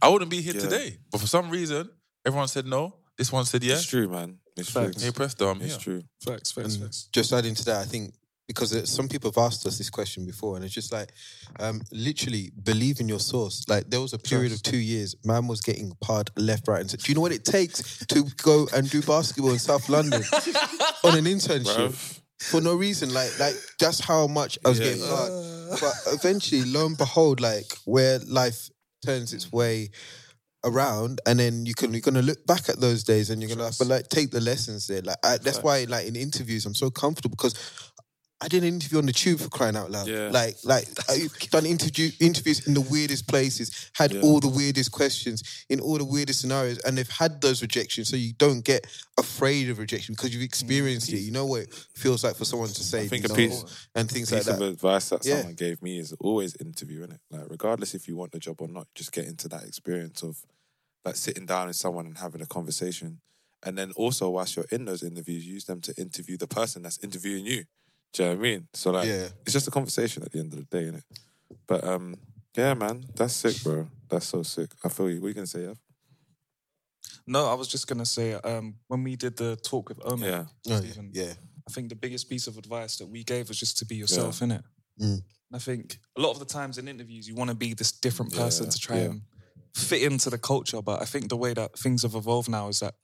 I wouldn't be here yeah. today. But for some reason, everyone said no. This one said yes. It's true, man. It's facts. True. Hey, Presto, I'm it's here. True. Facts, facts, facts. Just adding to that, I think. Because some people have asked us this question before, and it's just like, um, literally believe in your source. Like there was a period of two years, man was getting parred left, right, and center. Do you know what it takes to go and do basketball in South London on an internship Bruv. for no reason? Like, like that's how much I was yeah. getting parred. Uh... But eventually, lo and behold, like where life turns its way around, and then you can, you're gonna look back at those days, and you're gonna, but like take the lessons there. Like I, that's why, like in interviews, I'm so comfortable because. I did an interview on the Tube for crying out loud. Yeah. Like, like I've done interview, interviews in the weirdest places, had yeah. all the weirdest questions in all the weirdest scenarios, and they've had those rejections, so you don't get afraid of rejection because you've experienced mm-hmm. it. You know what it feels like for someone to say I think no a piece, and things piece like that. Piece of advice that yeah. someone gave me is always interview, innit? Like, regardless if you want the job or not, just get into that experience of like sitting down with someone and having a conversation. And then also, whilst you're in those interviews, use them to interview the person that's interviewing you. Do you know what I mean? So like yeah. it's just a conversation at the end of the day, innit? But um, yeah, man, that's sick, bro. That's so sick. I feel you. What are you gonna say, Yav? No, I was just gonna say, um, when we did the talk with Omar, yeah. Stephen, oh, yeah. yeah. I think the biggest piece of advice that we gave was just to be yourself, yeah. innit? Mm. I think a lot of the times in interviews, you want to be this different person yeah, to try yeah. and fit into the culture. But I think the way that things have evolved now is that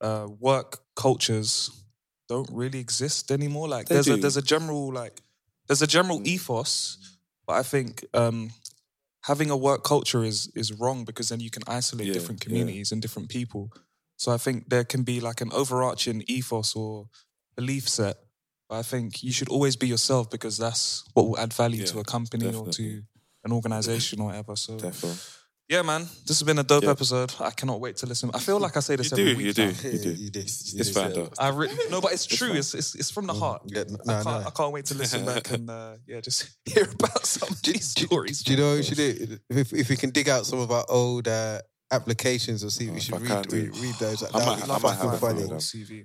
uh, work cultures don't really exist anymore. Like they there's do. a there's a general like there's a general ethos, but I think um, having a work culture is is wrong because then you can isolate yeah, different communities yeah. and different people. So I think there can be like an overarching ethos or belief set. But I think you should always be yourself because that's what will add value yeah, to a company definitely. or to an organisation or whatever. So, definitely. yeah, man, this has been a dope yeah. episode. I cannot wait to listen. I feel like I say this you every do, week. You do, you do, you do. It's bad though. I re- no, but it's true. It's it's, it's from the heart. Yeah, no, I, can't, no. I can't wait to listen back and uh, yeah, just hear about some of these stories. Do you know what we should do? If, if we can dig out some of our old uh, applications or see if oh, we should read, read, read those. That I might, I might have funny. a C V.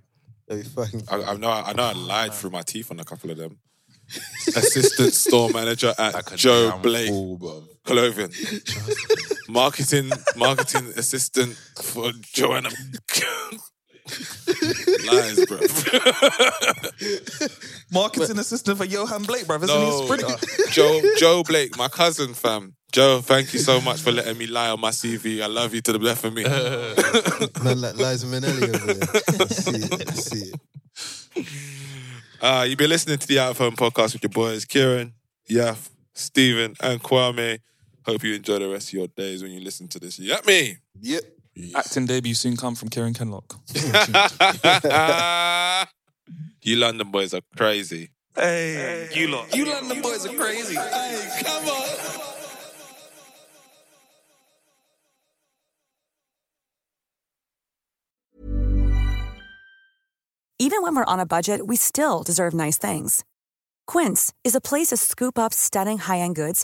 Fucking... I, I know I know I lied oh, through my teeth on a couple of them. Assistant store manager at Joe Blake all, Clothing. marketing marketing assistant for Joanna. Lies, bro. Marketing but, assistant for Johan Blake, bro. Isn't no, he brilliant? Uh, Joe Joe Blake, my cousin, fam. Joe, thank you so much for letting me lie on my C V. I love you to the left of me. Man, like Liza Minnelli over there. I see it. I see it. Uh, you've been listening to the Out of Home Podcast with your boys, Kieran, Yaf, Stephen, and Kwame. Hope you enjoy the rest of your days when you listen to this. You got me? Yep. Yes. Acting debut soon come from Kieran Kenlock. You London boys are crazy. Hey, hey. You lot. You London you boys are crazy. Hey, come on. Even when we're on a budget, we still deserve nice things. Quince is a place to scoop up stunning high-end goods